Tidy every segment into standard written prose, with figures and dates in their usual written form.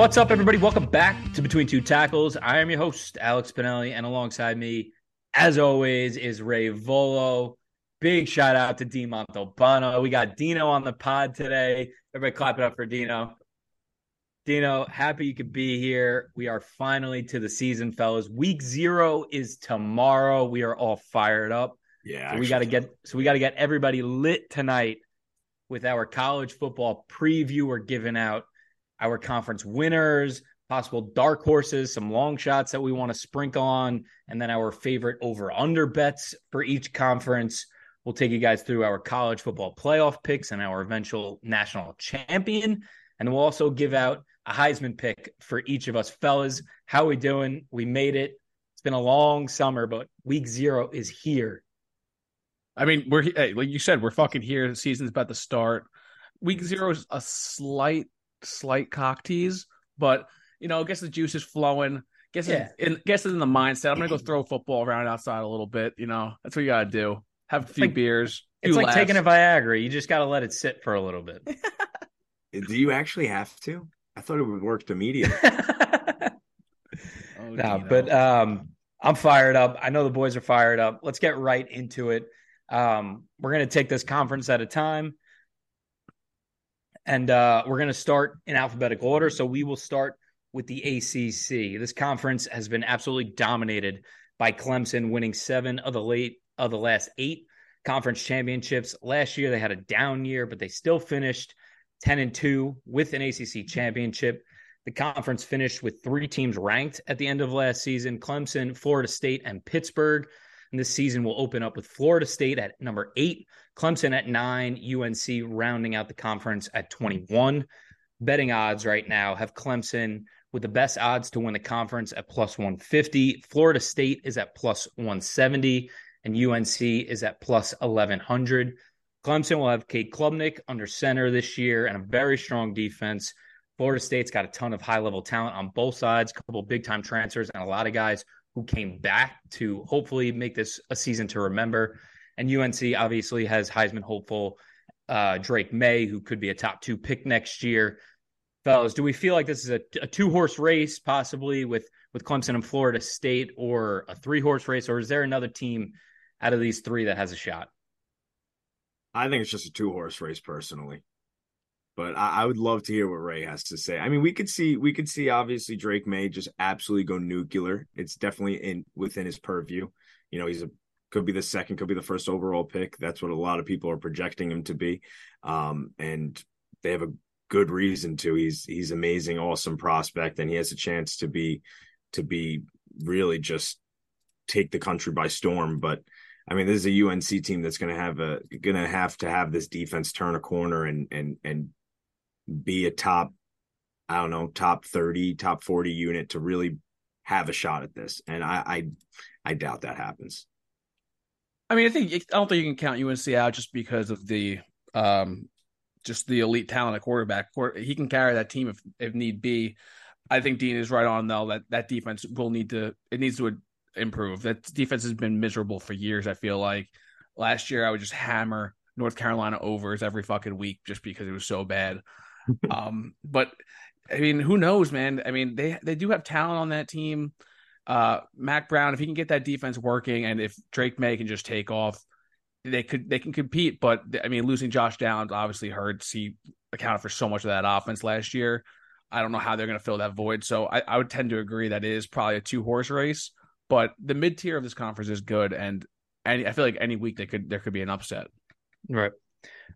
What's up, everybody? Welcome back to Between Two Tackles. I am your host, Alex Pinelli, and alongside me, as always, is Ray Volo. Big shout out to D Montalbano. We got Dino on the pod today. Everybody clap it up for Dino. Dino, happy you could be here. We are finally to the season, fellas. Week 0 is tomorrow. We are all fired up. Yeah, so we got to get everybody lit tonight with our college football preview. We're giving out our conference winners, possible dark horses, some long shots that we want to sprinkle on, and then our favorite over-under bets for each conference. We'll take you guys through our college football playoff picks and our eventual national champion. And we'll also give out a Heisman pick for each of us. Fellas, how we doing? We made it. It's been a long summer, but week 0 is here. I mean, like you said, we're fucking here. The season's about to start. Week 0 is a slight cock tease, but you know, I guess the juice is flowing. Guess it's in the mindset. I'm gonna go throw football around outside a little bit. You know, that's what you gotta do. Have a few beers. It's like taking a Viagra. You just gotta let it sit for a little bit. Do you actually have to? I thought it would work immediately. I'm fired up. I know the boys are fired up. Let's get right into it. We're gonna take this conference at a time. And we're going to start in alphabetical order. So we will start with the ACC. This conference has been absolutely dominated by Clemson, winning 7 of the last 8 conference championships. Last year, they had a down year, but they still finished 10-2 with an ACC championship. The conference finished with 3 teams ranked at the end of last season: Clemson, Florida State, and Pittsburgh. And this season will open up with Florida State at number 8, Clemson at 9, UNC rounding out the conference at 21. Betting odds right now have Clemson with the best odds to win the conference at +150. Florida State is at +170, and UNC is at +1100. Clemson will have Cade Klubnik under center this year and a very strong defense. Florida State's got a ton of high-level talent on both sides, a couple big-time transfers, and a lot of guys who came back to hopefully make this a season to remember. And UNC obviously has Heisman hopeful Drake May, who could be a top 2 pick next year. Fellas, do we feel like this is a 2-horse race possibly with Clemson and Florida State, or a 3-horse race, or is there another team out of these 3 that has a shot? I think it's just a 2-horse race personally, but I would love to hear what Ray has to say. I mean, we could see obviously Drake May just absolutely go nuclear. It's definitely within his purview. You know, he's could be the second, could be the first overall pick. That's what a lot of people are projecting him to be, and they have a good reason to. He's amazing, awesome prospect, and he has a chance to be really just take the country by storm. But I mean, this is a UNC team that's going to have this defense turn a corner and be a top 30, top 40 unit to really have a shot at this. And I doubt that happens. I mean, I don't think you can count UNC out just because of the elite talent at quarterback. He can carry that team if need be. I think Dean is right on, though, that defense needs to improve. That defense has been miserable for years. I feel like last year I would just hammer North Carolina overs every fucking week just because it was so bad. But I mean, who knows, man? I mean, they do have talent on that team. Mac Brown, if he can get that defense working, and if Drake May can just take off, they can compete. But I mean, losing Josh Downs obviously hurts. He accounted for so much of that offense last year. I don't know how they're going to fill that void. So I would tend to agree that it is probably a 2-horse race. But the mid tier of this conference is good, and I feel like any week there could be an upset. Right.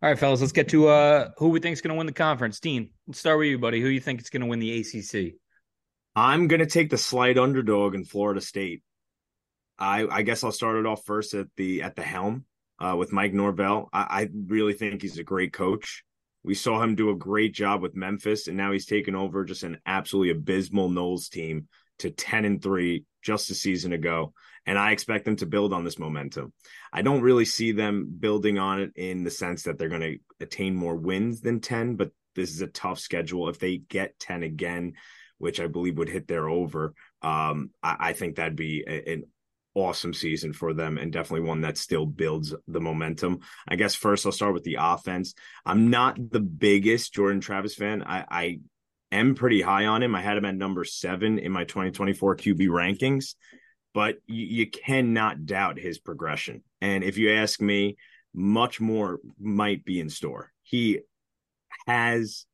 All right, fellas, let's get to who we think is going to win the conference. Dean, let's start with you, buddy. Who do you think is going to win the ACC? I'm going to take the slight underdog in Florida State. I guess I'll start it off first at the helm with Mike Norvell. I really think he's a great coach. We saw him do a great job with Memphis, and now he's taken over just an absolutely abysmal Knowles team to 10-3 just a season ago. And I expect them to build on this momentum. I don't really see them building on it in the sense that they're going to attain more wins than 10, but this is a tough schedule. If they get 10 again, which I believe would hit their over, I think that'd be an awesome season for them, and definitely one that still builds the momentum. I guess first I'll start with the offense. I'm not the biggest Jordan Travis fan. I am pretty high on him. I had him at number 7 in my 2024 QB rankings, but you cannot doubt his progression. And if you ask me, much more might be in store. He has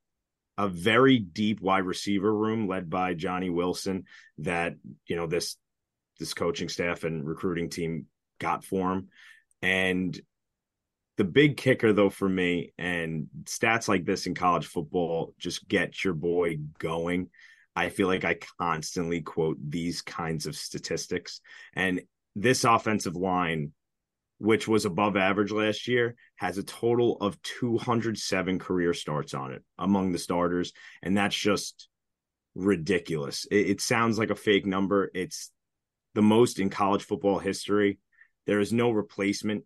a very deep wide receiver room led by Johnny Wilson that, you know, this coaching staff and recruiting team got for him. And the big kicker, though, for me, and stats like this in college football just get your boy going. I feel like I constantly quote these kinds of statistics. And this offensive line, which was above average last year, has a total of 207 career starts on it among the starters. And that's just ridiculous. It sounds like a fake number. It's the most in college football history. There is no replacement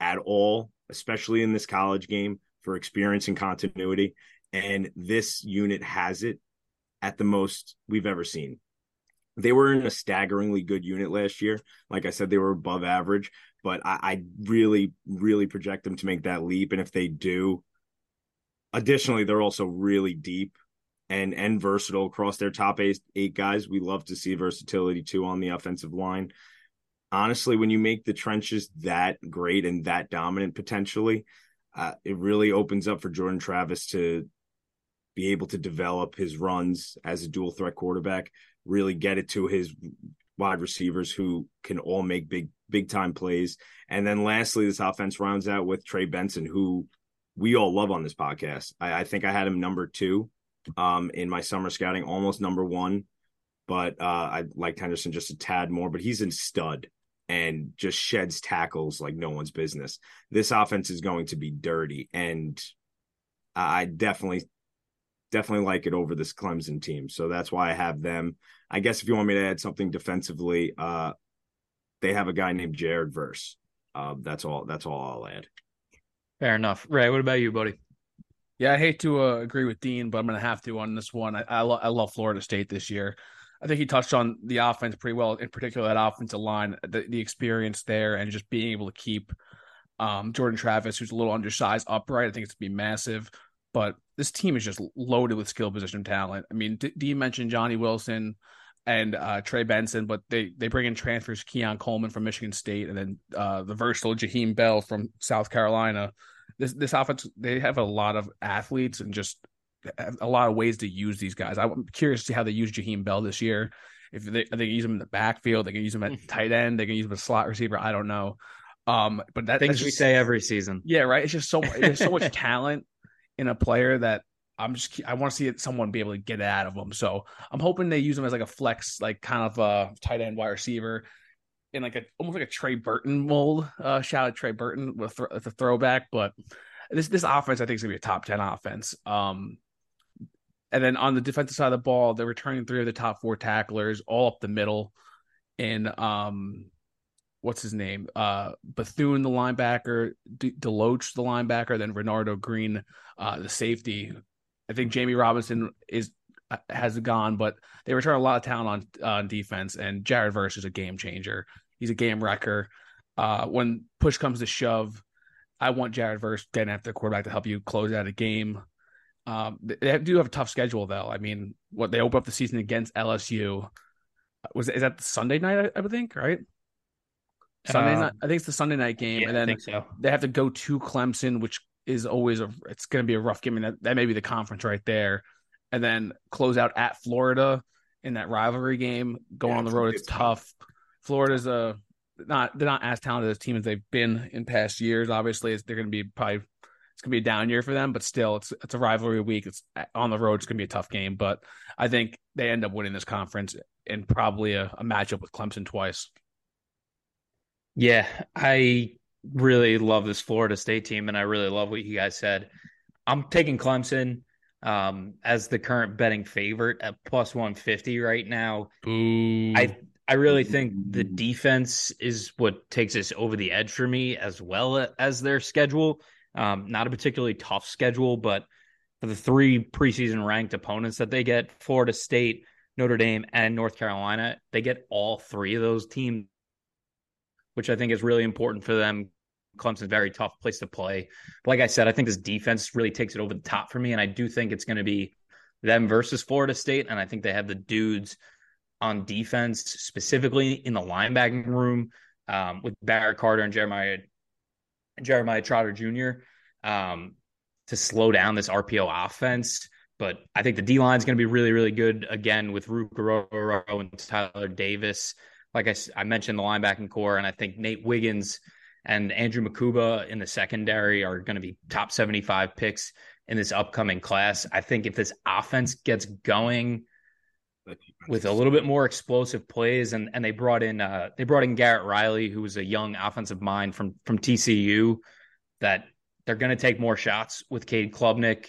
at all, especially in this college game, for experience and continuity. And this unit has it at the most we've ever seen. They were in a staggeringly good unit last year. Like I said, they were above average, but I really, really project them to make that leap. And if they do, additionally, they're also really deep and versatile across their top eight guys. We love to see versatility too on the offensive line. Honestly, when you make the trenches that great and that dominant potentially, it really opens up for Jordan Travis to be able to develop his runs as a dual threat quarterback, really get it to his wide receivers who can all make big time plays. And then lastly, this offense rounds out with Trey Benson, who we all love on this podcast. I think I had him number 2 in my summer scouting, almost number 1, but I liked Henderson just a tad more, but he's a stud and just sheds tackles like no one's business. This offense is going to be dirty, and I definitely like it over this Clemson team. So that's why I have them. I guess if you want me to add something defensively, they have a guy named Jared Verse. That's all I'll add. Fair enough. Ray, what about you, buddy? Yeah, I hate to agree with Dean, but I'm going to have to on this one. I love Florida State this year. I think he touched on the offense pretty well, in particular that offensive line, the experience there, and just being able to keep Jordan Travis, who's a little undersized, upright. I think it's going to be massive. But this team is just loaded with skill position talent. I mean, Dee mentioned Johnny Wilson and Trey Benson, but they bring in transfers, Keon Coleman from Michigan State, and then the versatile Jaheem Bell from South Carolina. This offense, they have a lot of athletes and just a lot of ways to use these guys. I'm curious to see how they use Jaheem Bell this year. If they use him in the backfield, they can use him at tight end, they can use him as a slot receiver. I don't know. But that's just, we say every season. Yeah, right. It's just there's so much talent in a player that I want to see someone be able to get it out of them. So I'm hoping they use him as like a flex, like kind of a tight end wide receiver in like almost like a Trey Burton mold. Shout out Trey Burton with the throwback. But this offense, I think, is gonna be a top 10 offense. And then on the defensive side of the ball, they're returning 3 of the top 4 tacklers all up the middle. And what's his name? Bethune, the linebacker, Deloach, the linebacker, then Renardo Green, the safety. I think Jamie Robinson has gone, but they return a lot of talent on defense, and Jared Verse is a game changer. He's a game wrecker. When push comes to shove, I want Jared Verse getting after the quarterback to help you close out a game. They do have a tough schedule, though. I mean, what they open up the season against LSU. Is that Sunday night, I would think, right? Sunday night, I think it's the Sunday night game, yeah, and then so they have to go to Clemson, which is always it's going to be a rough game. I mean, that may be the conference right there, and then close out at Florida in that rivalry game. Going on the road, it's tough. Florida's they're not as talented as team as they've been in past years. Obviously, they're going to be it's going to be a down year for them, but still, it's a rivalry week. It's on the road. It's going to be a tough game, but I think they end up winning this conference and probably a matchup with Clemson twice. Yeah, I really love this Florida State team, and I really love what you guys said. I'm taking Clemson as the current betting favorite at plus 150 right now. Ooh. I really think the defense is what takes us over the edge for me, as well as their schedule. Not a particularly tough schedule, but for the 3 preseason ranked opponents that they get, Florida State, Notre Dame, and North Carolina, they get all 3 of those teams, which I think is really important for them. Clemson's a very tough place to play. But like I said, I think this defense really takes it over the top for me, and I do think it's going to be them versus Florida State, and I think they have the dudes on defense, specifically in the linebacking room with Barrett Carter and Jeremiah Trotter Jr. To slow down this RPO offense. But I think the D-line is going to be really, really good, again, with Rukoro and Tyler Davis. Like I mentioned, the linebacking core, and I think Nate Wiggins and Andrew Makuba in the secondary are going to be top 75 picks in this upcoming class. I think if this offense gets going with a little bit more explosive plays, and they brought in Garrett Riley, who was a young offensive mind from TCU, that they're going to take more shots with Cade Klubnik,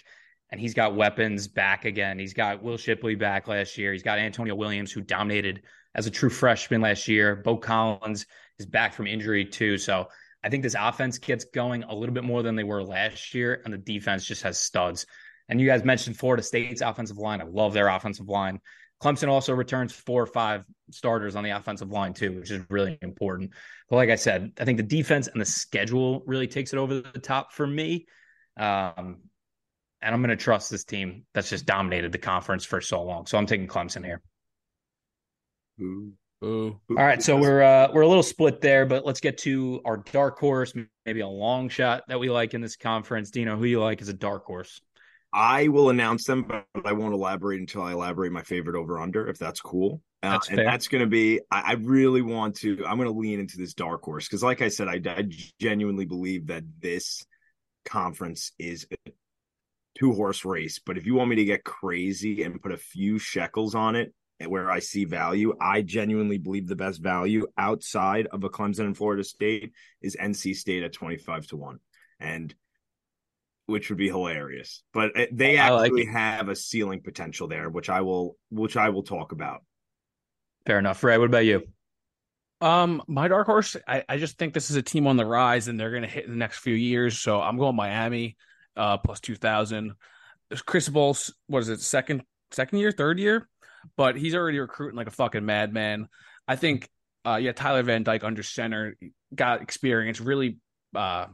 and he's got weapons back again. He's got Will Shipley back last year. He's got Antonio Williams, who dominated as a true freshman last year. Bo Collins is back from injury too. So I think this offense gets going a little bit more than they were last year, and the defense just has studs. And you guys mentioned Florida State's offensive line. I love their offensive line. Clemson also returns 4 or 5 starters on the offensive line too, which is really important. But like I said, I think the defense and the schedule really takes it over the top for me. And I'm going to trust this team that's just dominated the conference for so long. So I'm taking Clemson here. All right, so we're a little split there, but let's get to our dark horse, maybe a long shot that we like in this conference. Dino, who you like as a dark horse? I will announce them, but I won't elaborate until I elaborate my favorite over-under, if that's cool. That's fair. And that's going to be – I'm going to lean into this dark horse because, like I said, I genuinely believe that this conference is a two-horse race. But if you want me to get crazy and put a few shekels on it, where I see value, I genuinely believe the best value outside of a Clemson and Florida State is NC State at 25-1, and which would be hilarious. But they actually have a ceiling potential there, which I will talk about. Fair enough, Ray. What about you? My dark horse. I just think this is a team on the rise, and they're going to hit in the next few years. So I'm going Miami plus 2,000. Chris Boles, what is it? Second year, third year. But he's already recruiting like a fucking madman. I think, Tyler Van Dyke under center got experience. Really, I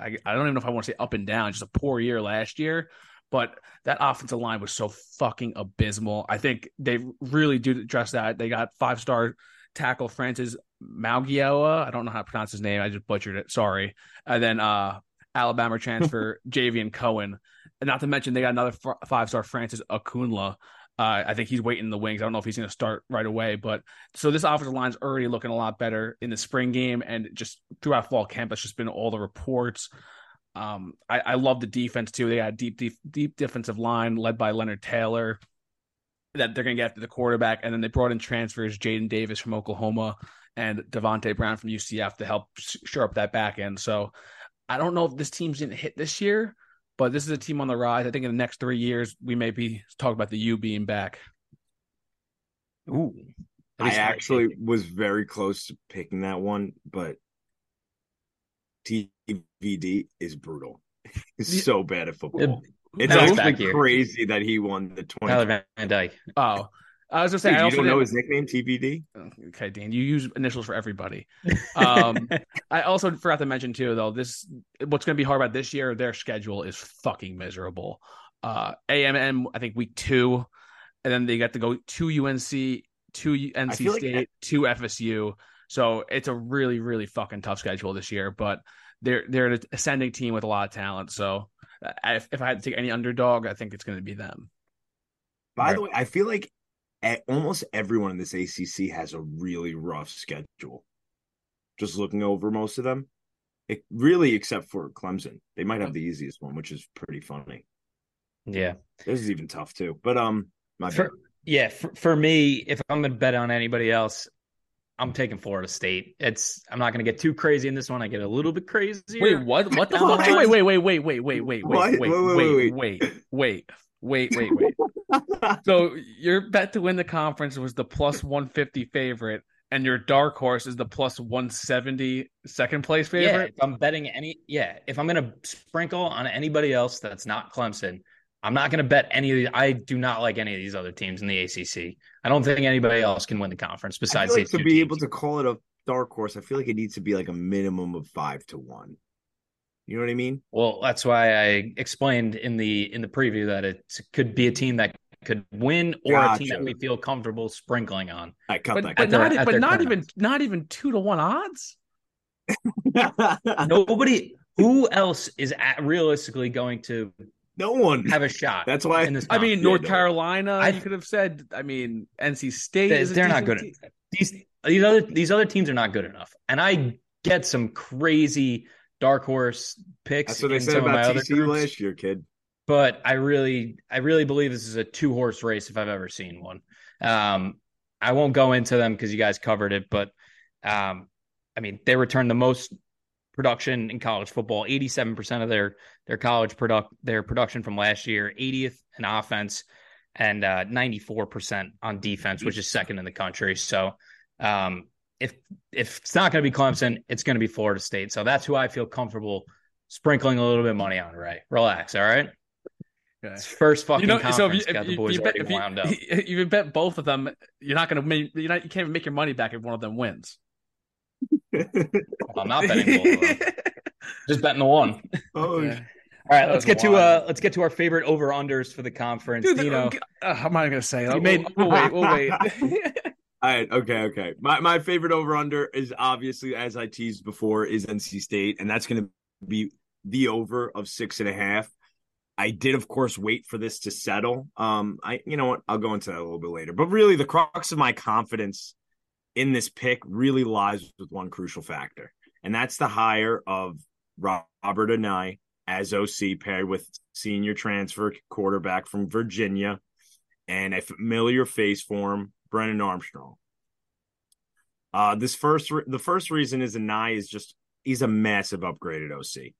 don't even know if I want to say up and down. Just a poor year last year, but that offensive line was so fucking abysmal. I think they really do address that. They got 5-star tackle Francis Maugioa. I don't know how to pronounce his name. I just butchered it. Sorry. And then Alabama transfer Javian Cohen. And not to mention they got another 5-star Francis Akunla. I think he's waiting in the wings. I don't know if he's going to start right away, but so this offensive line's already looking a lot better in the spring game and just throughout fall camp. That's just been all the reports. I love the defense too. They got a deep defensive line led by Leonard Taylor that they're going to get after the quarterback. And then they brought in transfers, Jaden Davis from Oklahoma and Devontae Brown from UCF to help shore up that back end. So I don't know if this team's going to hit this year, but this is a team on the rise. I think in the next 3 years, we may be talking about the U being back. Ooh. I actually was very close to picking that one, but TVD is brutal. He's so bad at football. It's actually crazy that he won the 20. Tyler Van Dyke. Oh, I was just saying. You don't know his nickname, TBD? Okay, Dan, you use initials for everybody. I also forgot to mention too, though, what's going to be hard about this year, their schedule is fucking miserable. A&M, I think week 2, and then they got to go to UNC, to NC State, to FSU. So it's a really, really fucking tough schedule this year. But they're an ascending team with a lot of talent. So if I had to take any underdog, I think it's going to be them. By the way, I feel like almost everyone in this ACC has a really rough schedule. Just looking over most of them, except for Clemson, they might have the easiest one, which is pretty funny. Yeah, this is even tough too. But for me, if I'm gonna bet on anybody else, I'm taking Florida State. I'm not gonna get too crazy in this one. I get a little bit crazy. Wait, what? What the fuck? Wait. So your bet to win the conference was the plus 150 favorite, and your dark horse is the plus 170 second place favorite. Yeah, if I'm betting if I'm gonna sprinkle on anybody else that's not Clemson, I'm not gonna bet any of these. I do not like any of these other teams in the ACC. I don't think anybody else can win the conference besides these two teams. To be able to call it a dark horse, I feel like it needs to be like a minimum of 5-1. You know what I mean? Well, that's why I explained in the preview that it could be a team that could win or a team that we feel comfortable sprinkling on. Right, but not even 2-1 odds. Nobody. Who else is realistically going to? No one have a shot. That's why. North Carolina. You could have said. I mean, NC State. They're not good. These other teams are not good enough. And I get some crazy dark horse picks. That's what they said about TCU last year, kid. But I really believe this is a 2-horse race if I've ever seen one. I won't go into them because you guys covered it. But they returned the most production in college football, 87% of their production from last year, 80th in offense, and 94% on defense, which is second in the country. So if it's not going to be Clemson, it's going to be Florida State. So that's who I feel comfortable sprinkling a little bit of money on. Ray, relax, all right? Okay. It's first fucking conference. So if you bet, if you bet both of them, you're not going to make. You can't make your money back if one of them wins. I'm not betting both of them. Just betting the one. Oh, yeah. All right, let's get to our favorite over unders for the conference. Dude, Dino, I'm not gonna say. We'll wait. All right, okay. My favorite over under is obviously, as I teased before, is NC State, and that's gonna be the over of 6.5. I did, of course, wait for this to settle. I'll go into that a little bit later. But really, the crux of my confidence in this pick really lies with one crucial factor, and that's the hire of Robert Ohnai as OC, paired with senior transfer quarterback from Virginia and a familiar face for him, Brennan Armstrong. The first reason is Ohnai is just he's a massive upgraded OC.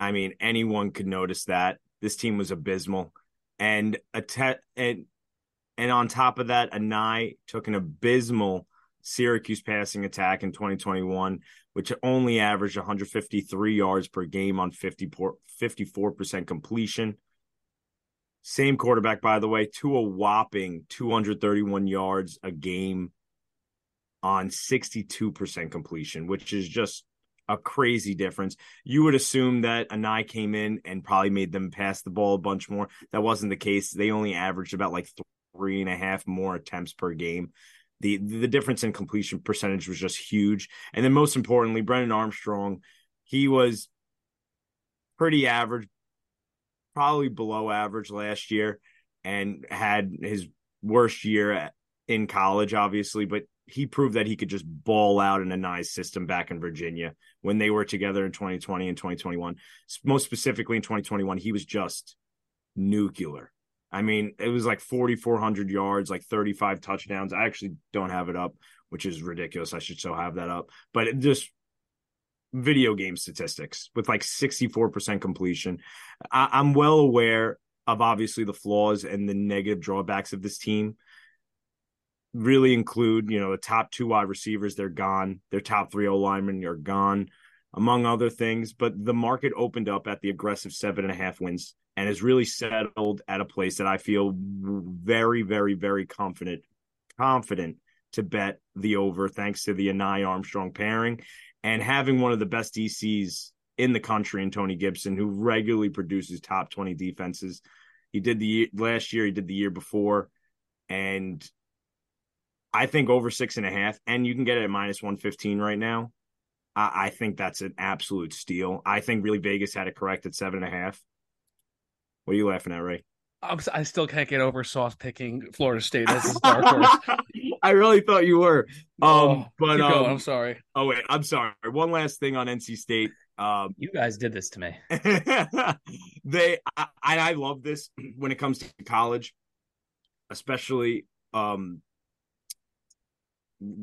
I mean, anyone could notice that this team was abysmal, and on top of that, Ohnai took an abysmal Syracuse passing attack in 2021, which only averaged 153 yards per game on 54% completion. Same quarterback, by the way, to a whopping 231 yards a game on 62% completion, which is just a crazy difference. You would assume that Ohnai came in and probably made them pass the ball a bunch more. That wasn't the case. They only averaged about 3.5 more attempts per game. The difference in completion percentage was just huge. And then most importantly, Brennan Armstrong, he was pretty average, probably below average last year, and had his worst year in college, obviously. But he proved that he could just ball out in a nice system back in Virginia when they were together in 2020 and 2021. Most specifically in 2021, he was just nuclear. I mean, it was 4,400 yards, 35 touchdowns. I actually don't have it up, which is ridiculous. I should still have that up. But it just video game statistics with 64% completion. I'm well aware of, obviously, the flaws and the negative drawbacks of this team really include, the top 2 wide receivers, they're gone. Their top 3 O linemen are gone, among other things. But the market opened up at the aggressive 7.5 wins and has really settled at a place that I feel very, very, very confident to bet the over, thanks to the Ohnai Armstrong pairing and having one of the best DCs in the country in Tony Gibson, who regularly produces top 20 defenses. He did last year, he did the year before, and I think over 6.5, and you can get it at -115 right now. I think that's an absolute steal. I think really Vegas had it correct at 7.5. What are you laughing at, Ray? I still can't get over Sauce picking Florida State as his dark horse. I really thought you were. Keep going. I'm sorry. Oh, wait. I'm sorry. One last thing on NC State. You guys did this to me. I love this when it comes to college, especially the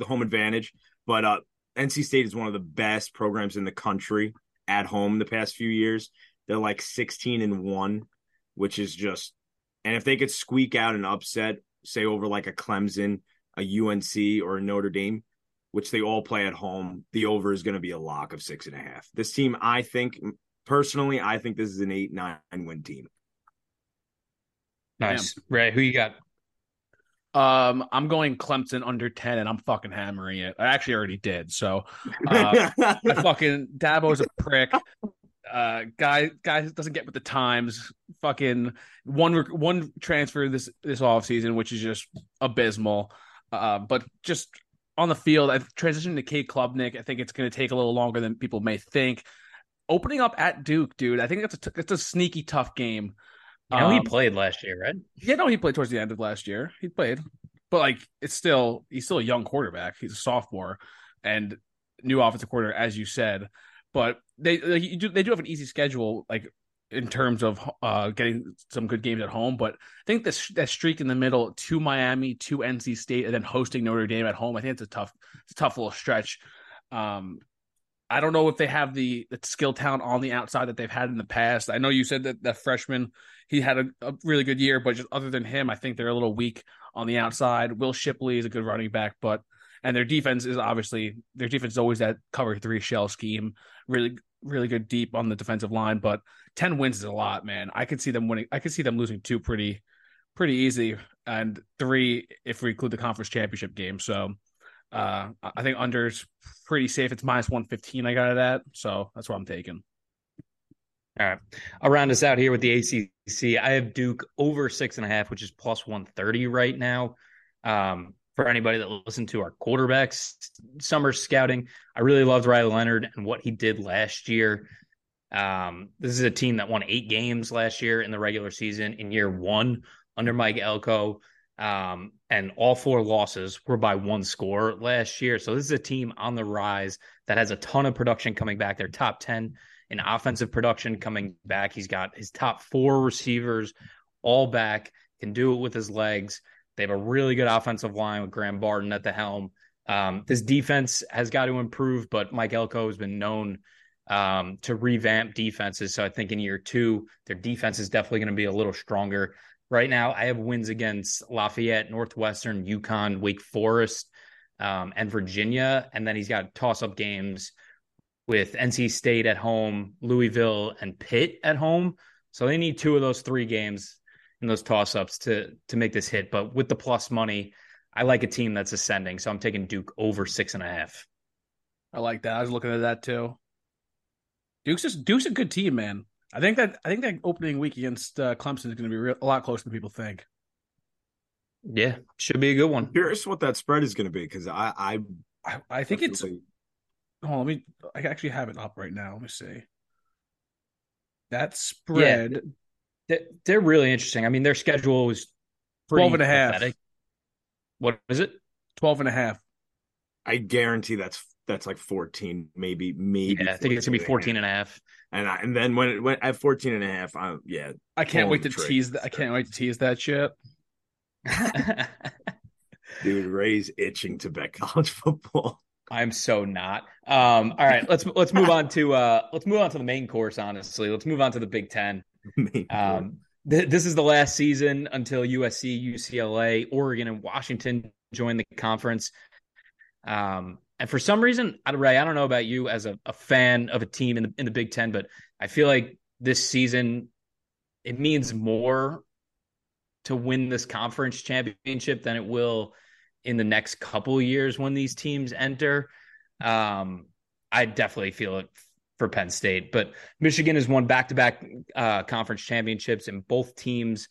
home advantage. But NC State is one of the best programs in the country at home the past few years. They're 16-1. Which is just – and if they could squeak out an upset, say over a Clemson, a UNC, or a Notre Dame, which they all play at home, the over is going to be a lock of 6.5. This team, I think – personally, I think this is an 8-9-win team. Nice. Damn. Ray, who you got? I'm going Clemson under 10, and I'm fucking hammering it. I actually already did. So Dabo's a prick. Guy doesn't get with the times. fucking one transfer this offseason, which is just abysmal. But just on the field, I've transitioned to Cade Klubnik. I think it's going to take a little longer than people may think. Opening up at Duke, dude, I think that's a sneaky tough game. He played last year, right? Yeah, no, he played towards the end of last year. He played. But, like, he's still a young quarterback. He's a sophomore and new offensive coordinator, as you said. But they do have an easy schedule, like, in terms of getting some good games at home. But I think that streak in the middle to Miami, to NC State, and then hosting Notre Dame at home, I think it's a tough little stretch. I don't know if they have the skill talent on the outside that they've had in the past. I know you said that the freshman, he had a really good year, but just other than him, I think they're a little weak on the outside. Will Shipley is a good running back, and their defense is always that cover three shell scheme. Really, really good deep on the defensive line, but 10 wins is a lot, man. I could see them winning. I could see them losing two pretty easy, and three if we include the conference championship game. So I think under's pretty safe. It's -115. I got it at, so that's what I'm taking. All right, I'll round us out here with the ACC. I have Duke over 6.5, which is +130 right now. For anybody that listened to our quarterbacks summer scouting, I really loved Riley Leonard and what he did last year. This is a team that won 8 games last year in the regular season in year one under Mike Elko. And all 4 losses were by 1 score last year. So this is a team on the rise that has a ton of production coming back. They're top 10 in offensive production coming back. He's got his top 4 receivers all back, can do it with his legs. They have a really good offensive line with Graham Barton at the helm. This defense has got to improve, but Mike Elko has been known to revamp defenses. So I think in year 2, their defense is definitely going to be a little stronger. Right now, I have wins against Lafayette, Northwestern, UConn, Wake Forest, and Virginia. And then he's got toss-up games with NC State at home, Louisville, and Pitt at home. So they need 2 of those 3 games in those toss-ups to make this hit. But with the plus money, I like a team that's ascending. So I'm taking Duke over 6.5. I like that. I was looking at that too. Duke's a good team, man. I think that opening week against Clemson is going to be a lot closer than people think. Yeah, should be a good one. I'm curious what that spread is going to be because I think it's. Oh, I actually have it up right now. Let me see. That spread. Yeah, they're really interesting. I mean, their schedule was 12.5. Pathetic. What is it? 12.5. I guarantee that's like 14, maybe. Yeah, I think it's going to be 14.5. And then when it went at 14.5, I can't wait to tease that. I can't wait to tease that shit. Dude, Ray's itching to bet college football. I'm so not. All right, let's move on to the main course. Honestly, let's move on to the Big Ten. This is the last season until USC, UCLA, Oregon, and Washington join the conference. And for some reason, Ray, I don't know about you as a fan of a team in the Big Ten, but I feel like this season, it means more to win this conference championship than it will in the next couple of years when these teams enter. I definitely feel it for Penn State, but Michigan has won back-to-back conference championships, and both teams,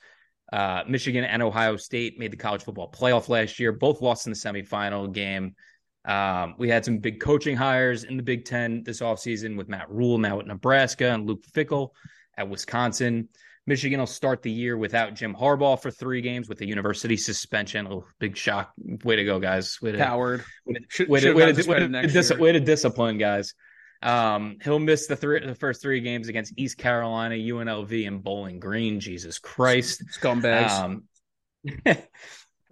Michigan and Ohio State, made the college football playoff last year, both lost in the semifinal game. We had some big coaching hires in the Big Ten this offseason with Matt Rule now at Nebraska and Luke Fickell at Wisconsin. Michigan will start the year without Jim Harbaugh for 3 games with a university suspension. Oh, big shock. Way to go, guys. Coward. Way to discipline, guys. He'll miss the first 3 games against East Carolina, UNLV, and Bowling Green. Jesus Christ. Scumbags.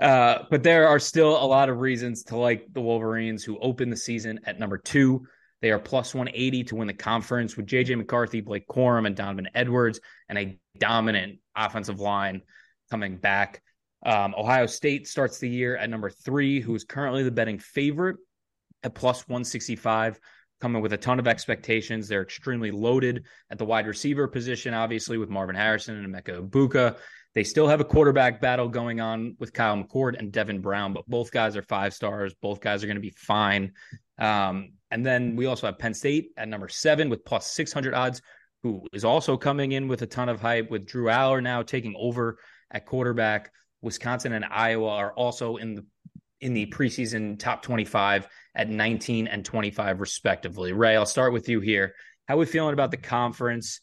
But there are still a lot of reasons to like the Wolverines, who open the season at number 2. They are +180 to win the conference with JJ McCarthy, Blake Corum, and Donovan Edwards, and a dominant offensive line coming back. Ohio State starts the year at number 3, who is currently the betting favorite at +165, coming with a ton of expectations. They're extremely loaded at the wide receiver position, obviously, with Marvin Harrison and Emeka Egbuka. They still have a quarterback battle going on with Kyle McCord and Devin Brown, but both guys are 5 stars. Both guys are going to be fine. And then we also have Penn State at number 7 with +600 odds, who is also coming in with a ton of hype, with Drew Aller now taking over at quarterback. Wisconsin and Iowa are also in the preseason top 25 at 19 and 25, respectively. Ray, I'll start with you here. How are we feeling about the conference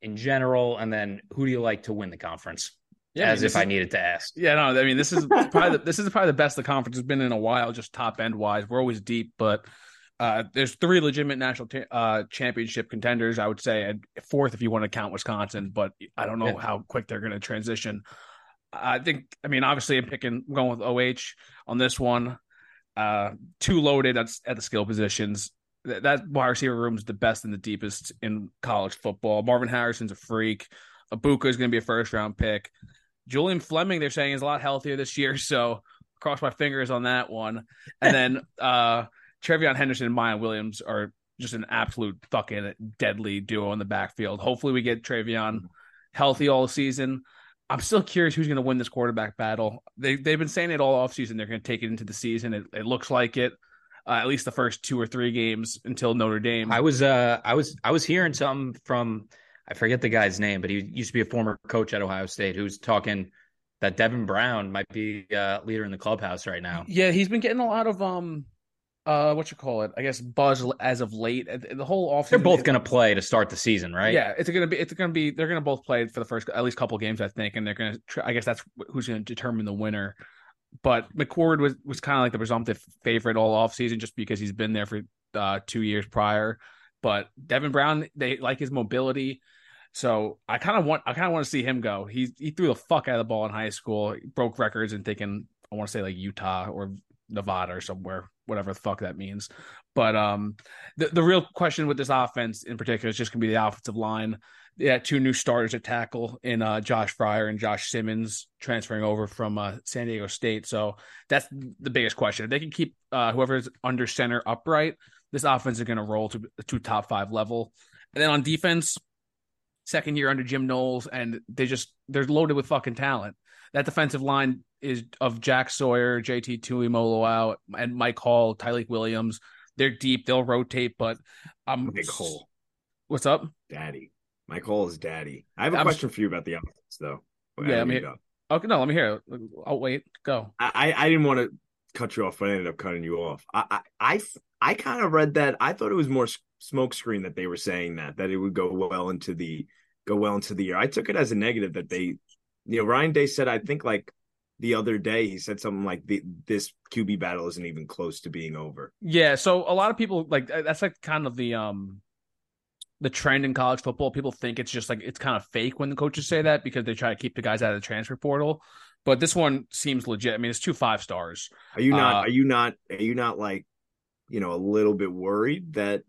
in general? And then who do you like to win the conference? Yeah, I needed to ask. Yeah, no, I mean, this is probably the best the conference has been in a while, just top end wise. We're always deep, but there's three legitimate national championship contenders, I would say, and fourth if you want to count Wisconsin, but I don't know how quick they're going to transition. I think, I mean, obviously I'm going with OH on this one. Too loaded at the skill positions. That wide receiver room is the best and the deepest in college football. Marvin Harrison's a freak. Egbuka is going to be a first-round pick. Julian Fleming, they're saying, is a lot healthier this year, so cross my fingers on that one. And then Trevion Henderson and Mayan Williams are just an absolute fucking deadly duo in the backfield. Hopefully we get Trevion healthy all season. I'm still curious who's going to win this quarterback battle. They've been saying it all offseason. They're going to take it into the season. It looks like it. At least the first two or three games until Notre Dame. I was hearing something from, I forget the guy's name, but he used to be a former coach at Ohio State who's talking that Devin Brown might be leader in the clubhouse right now. Yeah, he's been getting a lot of I guess buzz as of late. The whole offseason. They're both going to play to start the season, right? Yeah, they're going to both play for the first at least couple games, I think, and they're going to. I guess that's who's going to determine the winner. But McCord was kind of like the presumptive favorite all offseason just because he's been there for 2 years prior. But Devin Brown, they like his mobility. So I kind of want to see him go. He threw the fuck out of the ball in high school, broke records and thinking, I want to say like Utah or Nevada or somewhere, whatever the fuck that means. But the real question with this offense in particular is just going to be the offensive line. They had two new starters at tackle in Josh Fryer and Josh Simmons transferring over from San Diego State. So that's the biggest question. If they can keep whoever's under center upright, this offense is going to roll to top five level. And then on defense, second year under Jim Knowles, and they're loaded with fucking talent. That defensive line is of Jack Sawyer, JT Tuimoloau, and Mike Hall, Tyreek Williams. They're deep. They'll rotate, but Mike Hall. What's up? Daddy. Mike Hall is daddy. I have a question for you about the offense, though. Okay, no, let me hear it. I'll wait. Go. I didn't want to cut you off, but I ended up cutting you off. I kind of read that. I thought it was more smokescreen that they were saying that it would go well into the year. I took it as a negative that they, Ryan Day said, I think like the other day, he said something like this QB battle isn't even close to being over. Yeah. So a lot of people like that's like kind of the trend in college football. People think it's just like it's kind of fake when the coaches say that because they try to keep the guys out of the transfer portal. But this one seems legit. I mean, it's 2 5 stars. Are you not like, a little bit worried? That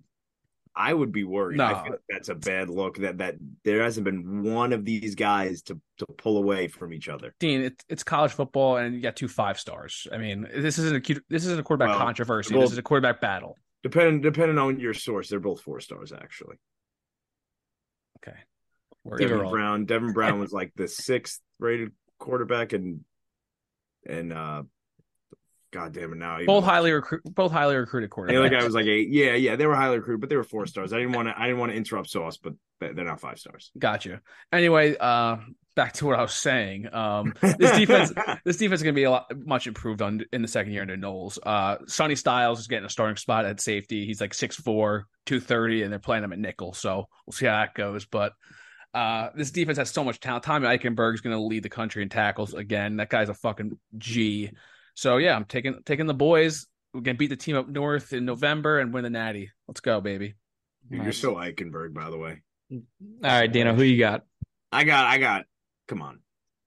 I would be worried. No. I feel like that's a bad look. That there hasn't been one of these guys to pull away from each other. Dean, it's college football, and you got 2 5 stars. I mean, this isn't a quarterback controversy. This is a quarterback battle. Depending on your source, they're both 4 stars actually. Okay. Devin Brown was like the 6th rated quarterback, and goddamn it! Now both highly recruited quarterbacks. The other guy was like 8. Yeah, they were highly recruited, but they were 4 stars. I didn't want to interrupt Sauce, but they're not 5 stars. Gotcha. Anyway, back to what I was saying. This defense is going to be much improved in the second year under Knowles. Sonny Styles is getting a starting spot at safety. He's like 6'4", 230, and they're playing him at nickel. So we'll see how that goes, but. This defense has so much talent. Tommy Eichenberg is going to lead the country in tackles again. That guy's a fucking G. So, yeah, I'm taking the boys. We're going to beat the team up north in November and win the Natty. Let's go, baby. Dude, nice. You're so Eichenberg, by the way. All right, Dino, who you got? I got. Come on.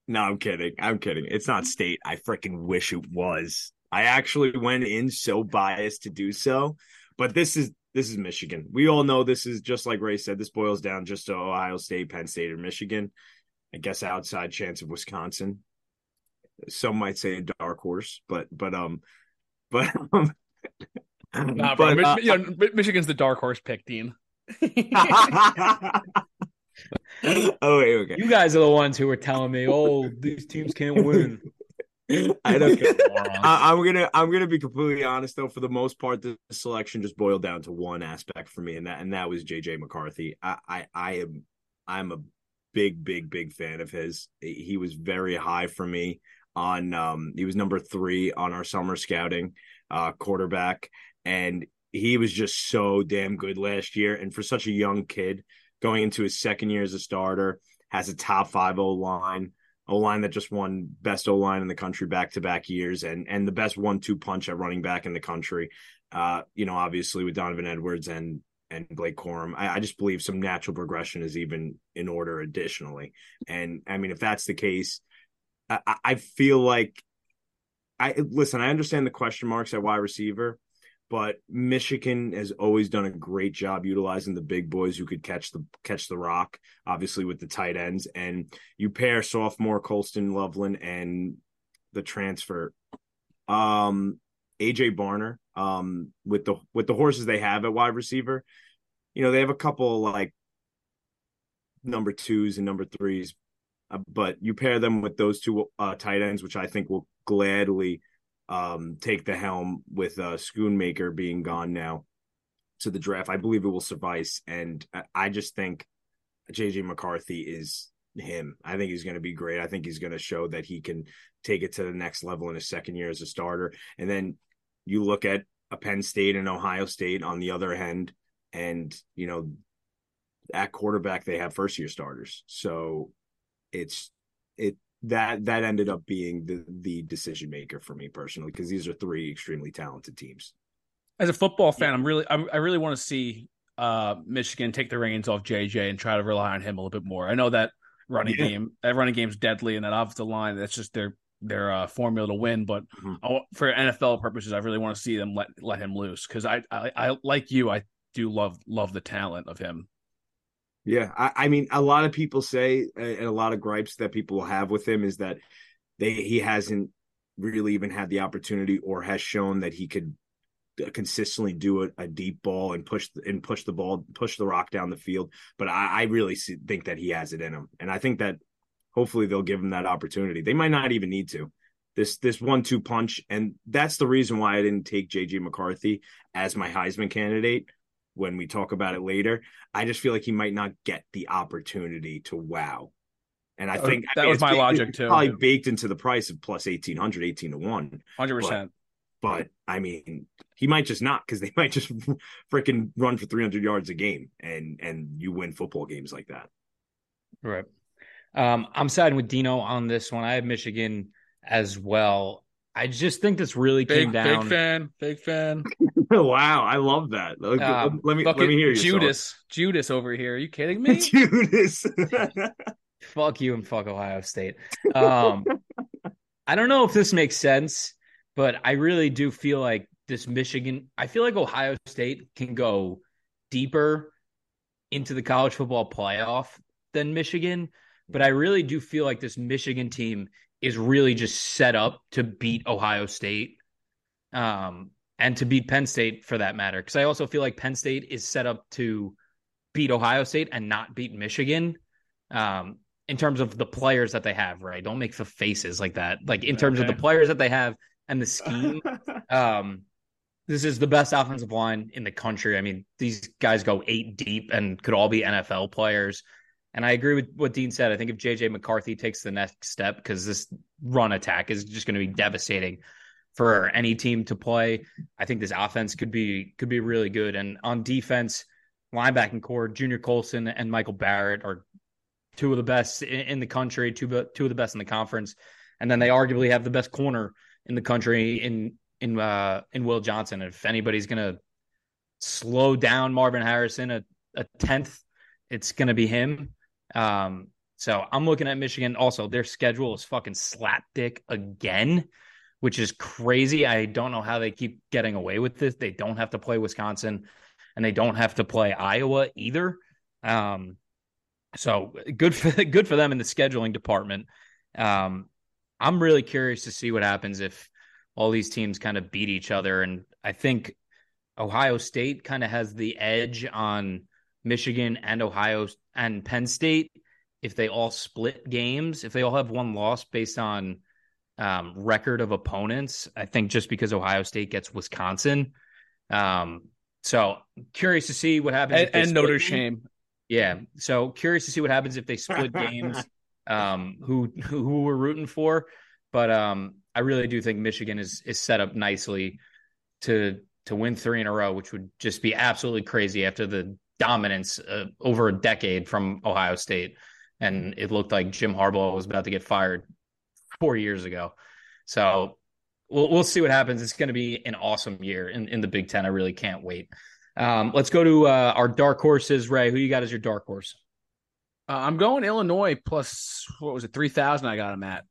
No, I'm kidding. It's not State. I freaking wish it was. I actually went in so biased to do so, but this is Michigan. We all know this is just like Ray said, this boils down just to Ohio State, Penn State, or Michigan. I guess outside chance of Wisconsin. Some might say a dark horse, Michigan's the dark horse pick, Dean. Oh, okay. You guys are the ones who were telling me, these teams can't win. I don't care. I'm gonna be completely honest though. For the most part, this selection just boiled down to one aspect for me, and that was JJ McCarthy. I'm a big fan of his. He was very high for me on. He was number 3 on our summer scouting, quarterback, and he was just so damn good last year. And for such a young kid, going into his second year as a starter, has a top 5 O-line. O-line that just won best O-line in the country back-to-back years and the best 1-2 punch at running back in the country, obviously with Donovan Edwards and Blake Corum. I just believe some natural progression is even in order additionally. And, I mean, if that's the case, I feel like – I understand the question marks at wide receiver, but Michigan has always done a great job utilizing the big boys who could catch the rock, obviously with the tight ends. And you pair sophomore Colston Loveland and the transfer AJ Barner with the horses they have at wide receiver. You know, they have a couple like number 2s and number 3s, but you pair them with those two tight ends, which I think will gladly take the helm with Schoonmaker being gone now to the draft. I believe it will suffice, and I just think JJ McCarthy is him. I think he's going to be great. I think he's going to show that he can take it to the next level in his second year as a starter. And then you look at a Penn State and Ohio State on the other hand, and you know at quarterback they have first year starters. So that ended up being the decision maker for me personally, because these are 3 extremely talented teams. As a football fan, I really want to see Michigan take the reins off JJ and try to rely on him a little bit more. I know that running game's deadly, and that offensive line, that's just their formula to win. But for NFL purposes, I really want to see them let him loose, because I like you, I do love the talent of him. Yeah, I mean, a lot of people say, and a lot of gripes that people have with him is that he hasn't really even had the opportunity, or has shown that he could consistently do a deep ball and push the rock down the field. But I really think that he has it in him, and I think that hopefully they'll give him that opportunity. They might not even need to. This 1-2 punch, and that's the reason why I didn't take JJ McCarthy as my Heisman candidate. When we talk about it later, I just feel like he might not get the opportunity to wow. And I think that was my logic too. Probably baked into the price of plus 1,800, 18-1. 100%. But I mean, he might just not, because they might just freaking run for 300 yards a game, and you win football games like that. Right. I'm siding with Dino on this one. I have Michigan as well. I just think this really came down. Big fan. Wow, I love that. Let me hear you. Judas over here. Are you kidding me? Judas. Fuck you and fuck Ohio State. I don't know if this makes sense, but I really do feel like this Michigan. I feel like Ohio State can go deeper into the college football playoff than Michigan, but I really do feel like this Michigan team is really just set up to beat Ohio State and to beat Penn State for that matter. Because I also feel like Penn State is set up to beat Ohio State and not beat Michigan in terms of the players that they have, right? Don't make the faces like that. Like in terms of the players that they have and the scheme, this is the best offensive line in the country. I mean, these guys go 8 deep and could all be NFL players. And I agree with what Dean said. I think if JJ McCarthy takes the next step, because this run attack is just going to be devastating for any team to play, I think this offense could be really good. And on defense, linebacking core, Junior Colson and Michael Barrett are two of the best in the country, two of the best in the conference. And then they arguably have the best corner in the country in Will Johnson. And if anybody's going to slow down Marvin Harrison a 10th, it's going to be him. So I'm looking at Michigan. Also, their schedule is fucking slapdick again, which is crazy. I don't know how they keep getting away with this. They don't have to play Wisconsin, and they don't have to play Iowa either. So good for them in the scheduling department. I'm really curious to see what happens if all these teams kind of beat each other. And I think Ohio State kind of has the edge on Michigan and Ohio and Penn State if they all split games, if they all have one loss based on record of opponents, I think, just because Ohio State gets Wisconsin. So curious to see what happens. And no to shame. Yeah. So curious to see what happens if they split games, who we're rooting for. But I really do think Michigan is set up nicely to win 3 in a row, which would just be absolutely crazy after the dominance over a decade from Ohio State. And it looked like Jim Harbaugh was about to get fired 4 years ago. So we'll see what happens. It's going to be an awesome year in the Big Ten. I really can't wait. Let's go to our dark horses. Ray, who you got as your dark horse? I'm going Illinois plus, 3,000 I got him at.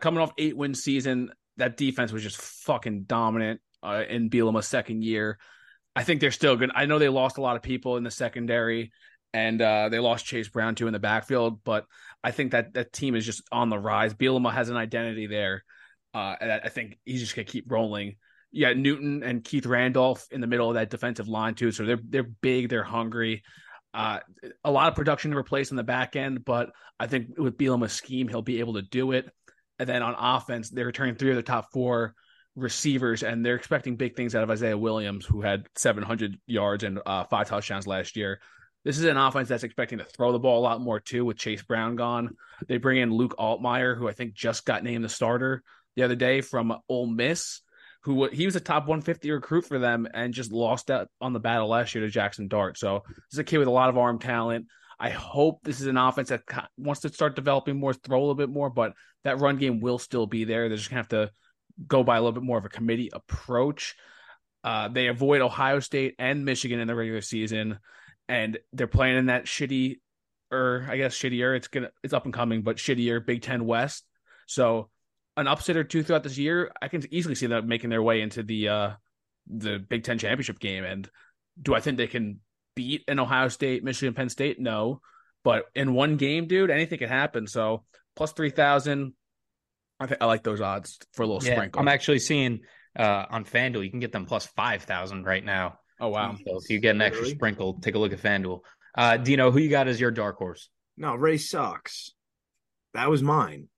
Coming off 8-win season, that defense was just fucking dominant in Bielema's second year. I think they're still good. I know they lost a lot of people in the secondary, and they lost Chase Brown, too, in the backfield, but I think that team is just on the rise. Bielema has an identity there, and I think he's just going to keep rolling. Yeah, Newton and Keith Randolph in the middle of that defensive line, too, so they're big, they're hungry. A lot of production to replace in the back end, but I think with Bielema's scheme, he'll be able to do it. And then on offense, they're returning 3 of the top 4 receivers, and they're expecting big things out of Isaiah Williams, who had 700 yards and 5 touchdowns last year. This is an offense that's expecting to throw the ball a lot more, too, with Chase Brown gone. They bring in Luke Altmaier, who I think just got named the starter the other day from Ole Miss, he was a top 150 recruit for them and just lost out on the battle last year to Jackson Dart. So this is a kid with a lot of arm talent. I hope this is an offense that wants to start developing more, throw a little bit more, but that run game will still be there. They're just going to have to go by a little bit more of a committee approach. They avoid Ohio State and Michigan in the regular season, and they're playing in that shittier. It's up and coming, but shittier Big Ten West. So an upset or two throughout this year, I can easily see them making their way into the Big Ten championship game. And do I think they can beat an Ohio State, Michigan, Penn State? No, but in one game, dude, anything can happen. So plus 3,000. I like those odds for a little sprinkle. I'm actually seeing on FanDuel, you can get them plus 5,000 right now. Oh, wow. So if you get an extra sprinkle, take a look at FanDuel. Dino, who you got as your dark horse? No, Ray sucks. That was mine.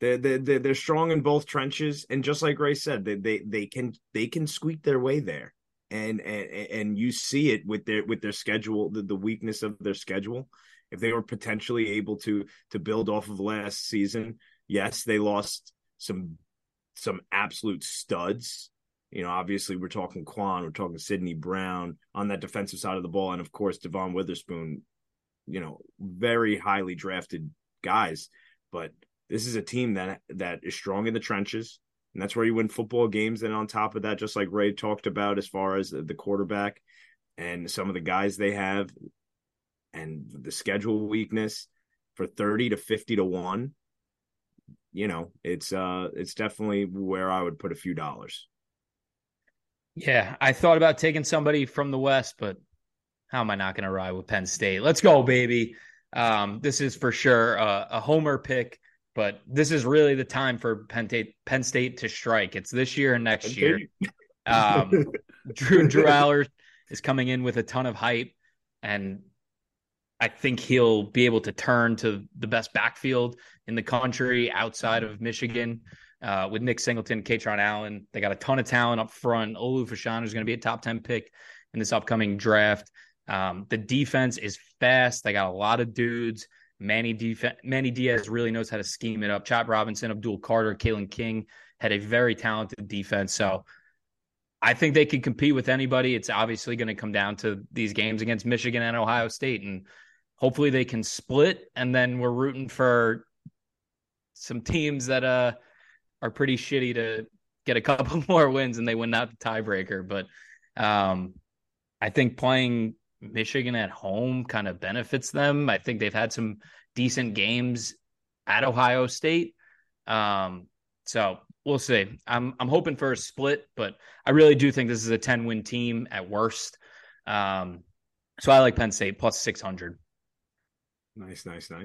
They're strong in both trenches, and just like Ray said, they can squeak their way there, and you see it with their schedule, the weakness of their schedule. If they were potentially able to build off of last season, yes, they lost some absolute studs. You know, obviously we're talking Quan, we're talking Sidney Brown on that defensive side of the ball, and of course Devon Witherspoon. You know, very highly drafted guys, but this is a team that is strong in the trenches, and that's where you win football games. And on top of that, just like Ray talked about as far as the quarterback and some of the guys they have and the schedule weakness for 30 to 50 to 1, you know, it's definitely where I would put a few dollars. Yeah, I thought about taking somebody from the West, but how am I not going to ride with Penn State? Let's go, baby. This is for sure a homer pick. But this is really the time for Penn State to strike. It's this year and next year. Drew Aller is coming in with a ton of hype, and I think he'll be able to turn to the best backfield in the country outside of Michigan with Nick Singleton, Katron Allen. They got a ton of talent up front. Olu Fashanu is going to be a top 10 pick in this upcoming draft. The defense is fast. They got a lot of dudes. Manny Diaz really knows how to scheme it up. Chop Robinson, Abdul Carter, Kalen King had a very talented defense. So I think they can compete with anybody. It's obviously going to come down to these games against Michigan and Ohio State, and hopefully they can split. And then we're rooting for some teams that are pretty shitty to get a couple more wins, and they win out the tiebreaker. But I think playing Michigan at home kind of benefits them. I think they've had some decent games at Ohio State. So we'll see. I'm hoping for a split, but I really do think this is a 10-win team at worst. So I like Penn State plus 600. Nice. All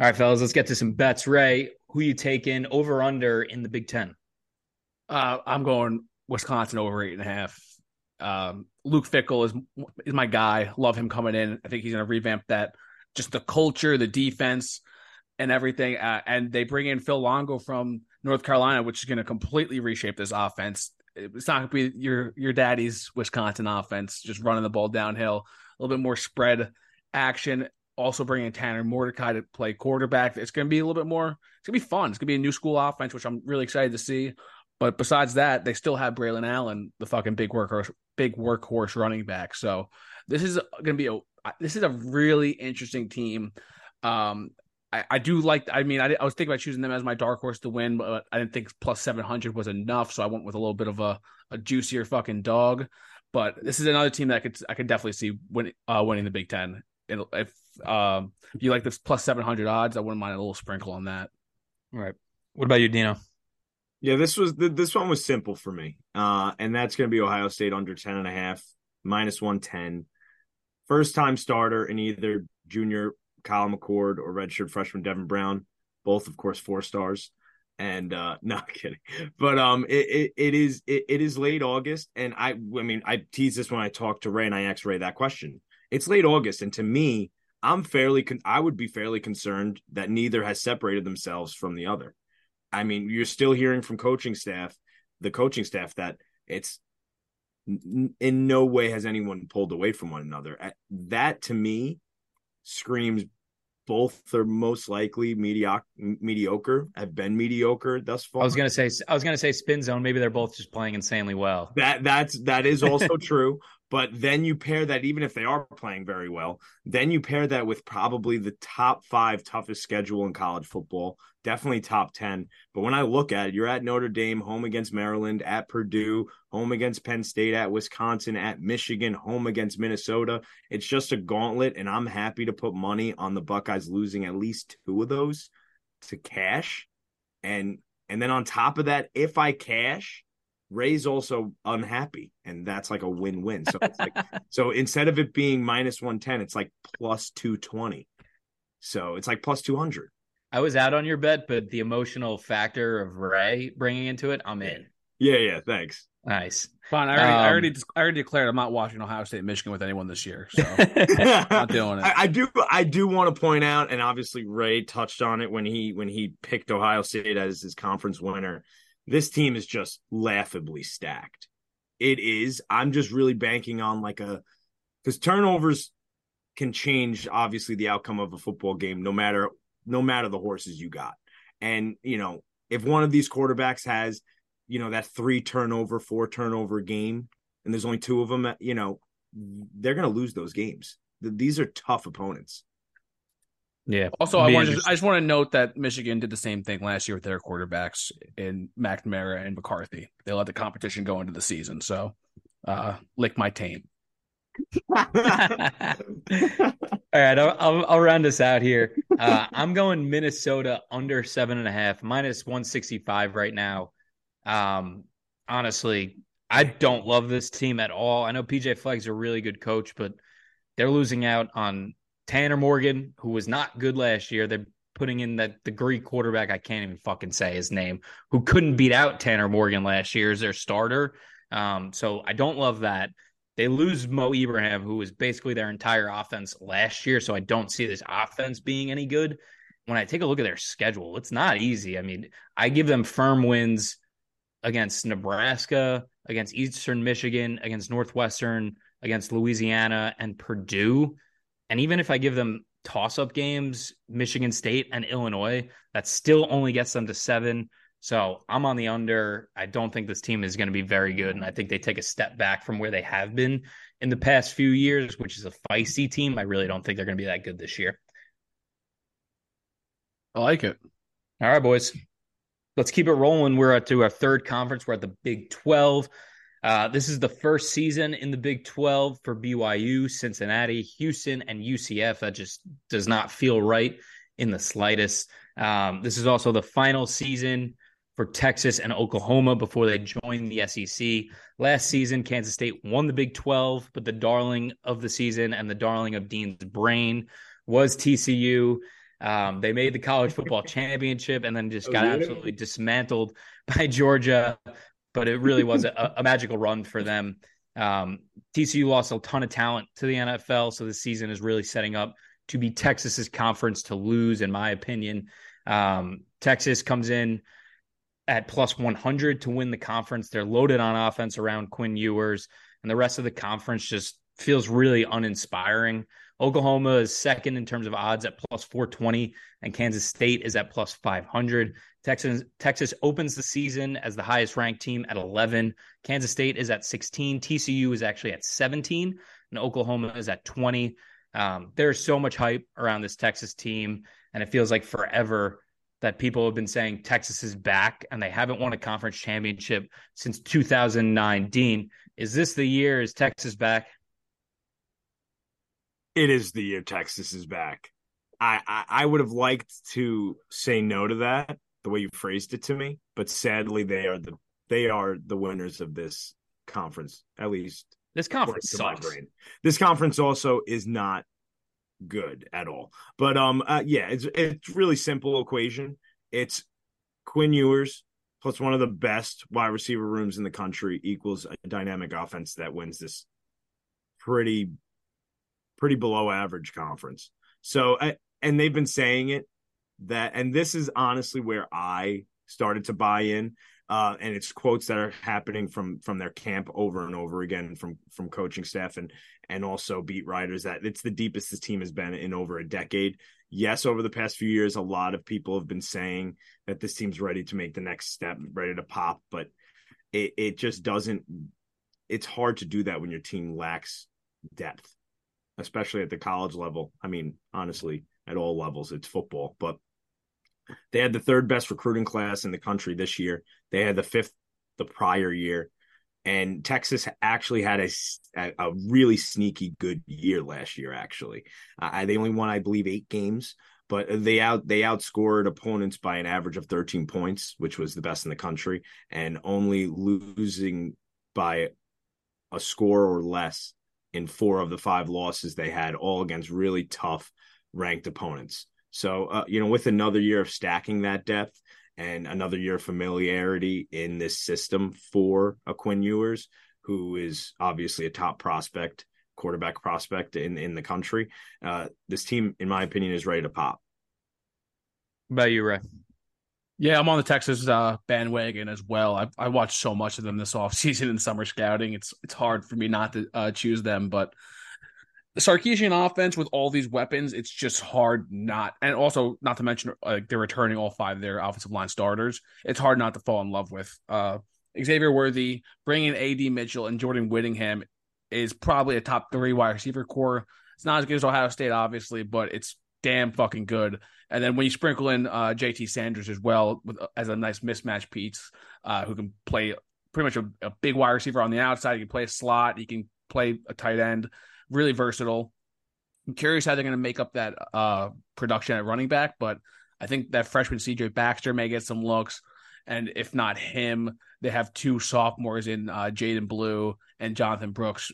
right, fellas, let's get to some bets. Ray, who you taking over under in the Big Ten? I'm going Wisconsin over 8.5. Luke Fickell is my guy. Love him coming in. I think he's going to revamp that, just the culture, the defense, and everything. And they bring in Phil Longo from North Carolina, which is going to completely reshape this offense. It's not going to be your daddy's Wisconsin offense, just running the ball downhill, a little bit more spread action. Also bringing Tanner Mordecai to play quarterback. It's going to be a little bit more, it's going to be fun. It's going to be a new school offense, which I'm really excited to see. But besides that, they still have Braylon Allen, the fucking big workhorse running back. So this is going to be a really interesting team. I was thinking about choosing them as my dark horse to win, but I didn't think plus 700 was enough. So I went with a little bit of a juicier fucking dog, but this is another team that I could definitely see winning the Big Ten. If you like this plus 700 odds, I wouldn't mind a little sprinkle on that. All right. What about you, Dino? Yeah, this one was simple for me. And that's going to be Ohio State under 10.5, minus 110. First time starter in either junior Kyle McCord or redshirt freshman Devin Brown. Both, of course, 4 stars. And not kidding. But it is late August. And I teased this when I talked to Ray and I asked Ray that question. It's late August, and to me, I would be fairly concerned that neither has separated themselves from the other. I mean, you're still hearing from the coaching staff, that it's in no way has anyone pulled away from one another. That, to me, screams both are most likely mediocre, have been mediocre thus far. I was gonna say spin zone. Maybe they're both just playing insanely well. That is also true. But then you pair that, even if they are playing very well, then you pair that with probably the top 5 toughest schedule in college football, definitely top 10. But when I look at it, you're at Notre Dame, home against Maryland, at Purdue, home against Penn State, at Wisconsin, at Michigan, home against Minnesota. It's just a gauntlet, and I'm happy to put money on the Buckeyes losing at least 2 of those to cash. And then on top of that, if I cash, Ray's also unhappy, and that's like a win-win. So it's like, so instead of it being minus 110, it's like plus 220. So it's like plus 200. I was out on your bet, but the emotional factor of Ray bringing into it, I'm in. Yeah, thanks. Nice. Fine, I already declared I'm not watching Ohio State and Michigan with anyone this year, so not doing it. I do want to point out, and obviously Ray touched on it when he picked Ohio State as his conference winner. This team is just laughably stacked. It is. I'm just really banking on because turnovers can change, obviously, the outcome of a football game, no matter the horses you got. And, you know, if one of these quarterbacks has, you know, that 3-turnover, 4-turnover game, and there's only 2 of them, you know, they're going to lose those games. These are tough opponents. Yeah. Also, I just want to note that Michigan did the same thing last year with their quarterbacks in McNamara and McCarthy. They let the competition go into the season. So, lick my taint. All right, I'll round us out here. I'm going Minnesota under 7.5, minus 165 right now. Honestly, I don't love this team at all. I know PJ Fleck's a really good coach, but they're losing out on Tanner Morgan, who was not good last year. They're putting in the Greek quarterback, I can't even fucking say his name, who couldn't beat out Tanner Morgan last year as their starter. So I don't love that. They lose Mo Ibrahim, who was basically their entire offense last year, so I don't see this offense being any good. When I take a look at their schedule, it's not easy. I mean, I give them firm wins against Nebraska, against Eastern Michigan, against Northwestern, against Louisiana, and Purdue. And even if I give them toss-up games, Michigan State and Illinois, that still only gets them to 7. So I'm on the under. I don't think this team is going to be very good, and I think they take a step back from where they have been in the past few years, which is a feisty team. I really don't think they're going to be that good this year. I like it. All right, boys. Let's keep it rolling. We're up to our third conference. We're at the Big 12. This is the first season in the Big 12 for BYU, Cincinnati, Houston, and UCF. That just does not feel right in the slightest. This is also the final season for Texas and Oklahoma before they join the SEC. Last season, Kansas State won the Big 12, but the darling of the season and the darling of Dean's brain was TCU. They made the college football championship and then just got absolutely dismantled by Georgia. But it really was a magical run for them. TCU lost a ton of talent to the NFL, so this season is really setting up to be Texas's conference to lose, in my opinion. Texas comes in at plus 100 to win the conference. They're loaded on offense around Quinn Ewers, and the rest of the conference just feels really uninspiring. Oklahoma is second in terms of odds at plus 420, and Kansas State is at plus 500. Texas opens the season as the highest-ranked team at 11. Kansas State is at 16. TCU is actually at 17, and Oklahoma is at 20. There's so much hype around this Texas team, and it feels like forever that people have been saying Texas is back, and they haven't won a conference championship since 2009. Dean, is this the year? Is Texas back? It is the year Texas is back. I would have liked to say no to that, the way you phrased it to me, but sadly they are the winners of this conference, at least. This conference sucks. This conference also is not good at all. But it's really simple equation. It's Quinn Ewers plus one of the best wide receiver rooms in the country equals a dynamic offense that wins this pretty below average conference. So, and they've been saying it that, and this is honestly where I started to buy in. And it's quotes that are happening from their camp over and over again from coaching staff and also beat writers that it's the deepest this team has been in over a decade. Yes, over the past few years, a lot of people have been saying that this team's ready to make the next step, ready to pop, but it just doesn't. It's hard to do that when your team lacks depth, especially at the college level. I mean, honestly, at all levels, it's football. But they had the third best recruiting class in the country this year. They had the fifth the prior year. And Texas actually had a really sneaky good year last year, actually. They only won, I believe, 8 games. But they outscored opponents by an average of 13 points, which was the best in the country, and only losing by a score or less in 4 of the 5 losses they had, all against really tough ranked opponents. So, with another year of stacking that depth and another year of familiarity in this system for a Quinn Ewers, who is obviously a top quarterback prospect in the country, this team, in my opinion, is ready to pop. How about you, Ray? Yeah, I'm on the Texas bandwagon as well. I watched so much of them this offseason in summer scouting. It's hard for me not to choose them, but the Sarkisian offense with all these weapons, it's just hard not – and also not to mention they're returning all 5 of their offensive line starters. It's hard not to fall in love with. Xavier Worthy, bringing A.D. Mitchell and Jordan Whittingham is probably a top 3 wide receiver core. It's not as good as Ohio State, obviously, but it's damn fucking good. And then when you sprinkle in JT Sanders as well as a nice mismatch piece, who can play pretty much a big wide receiver on the outside. He can play a slot. He can play a tight end. Really versatile. I'm curious how they're going to make up that production at running back, but I think that freshman CJ Baxter may get some looks. And if not him, they have 2 sophomores in Jaden Blue and Jonathan Brooks,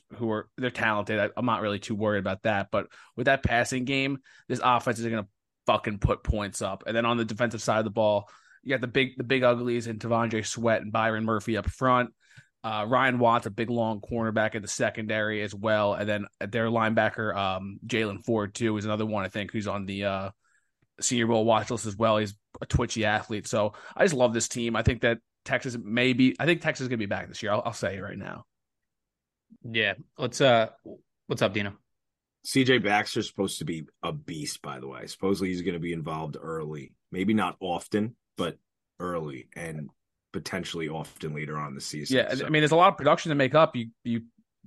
they're talented. I'm not really too worried about that. But with that passing game, this offense is going to fucking put points up. And then on the defensive side of the ball, you got the big uglies and Devondre Sweat and Byron Murphy up front. Ryan Watts, a big long cornerback in the secondary as well. And then their linebacker, Jalen Ford, too, is another one, I think, who's on the Senior Bowl watch list as well. He's a twitchy athlete. So I just love this team. I think that Texas is going to be back this year. I'll say it right now. Yeah. What's up, Dino? CJ Baxter's supposed to be a beast, by the way. Supposedly he's going to be involved early. Maybe not often, but early and potentially often later on the season. Yeah, so. I mean, there's a lot of production to make up. You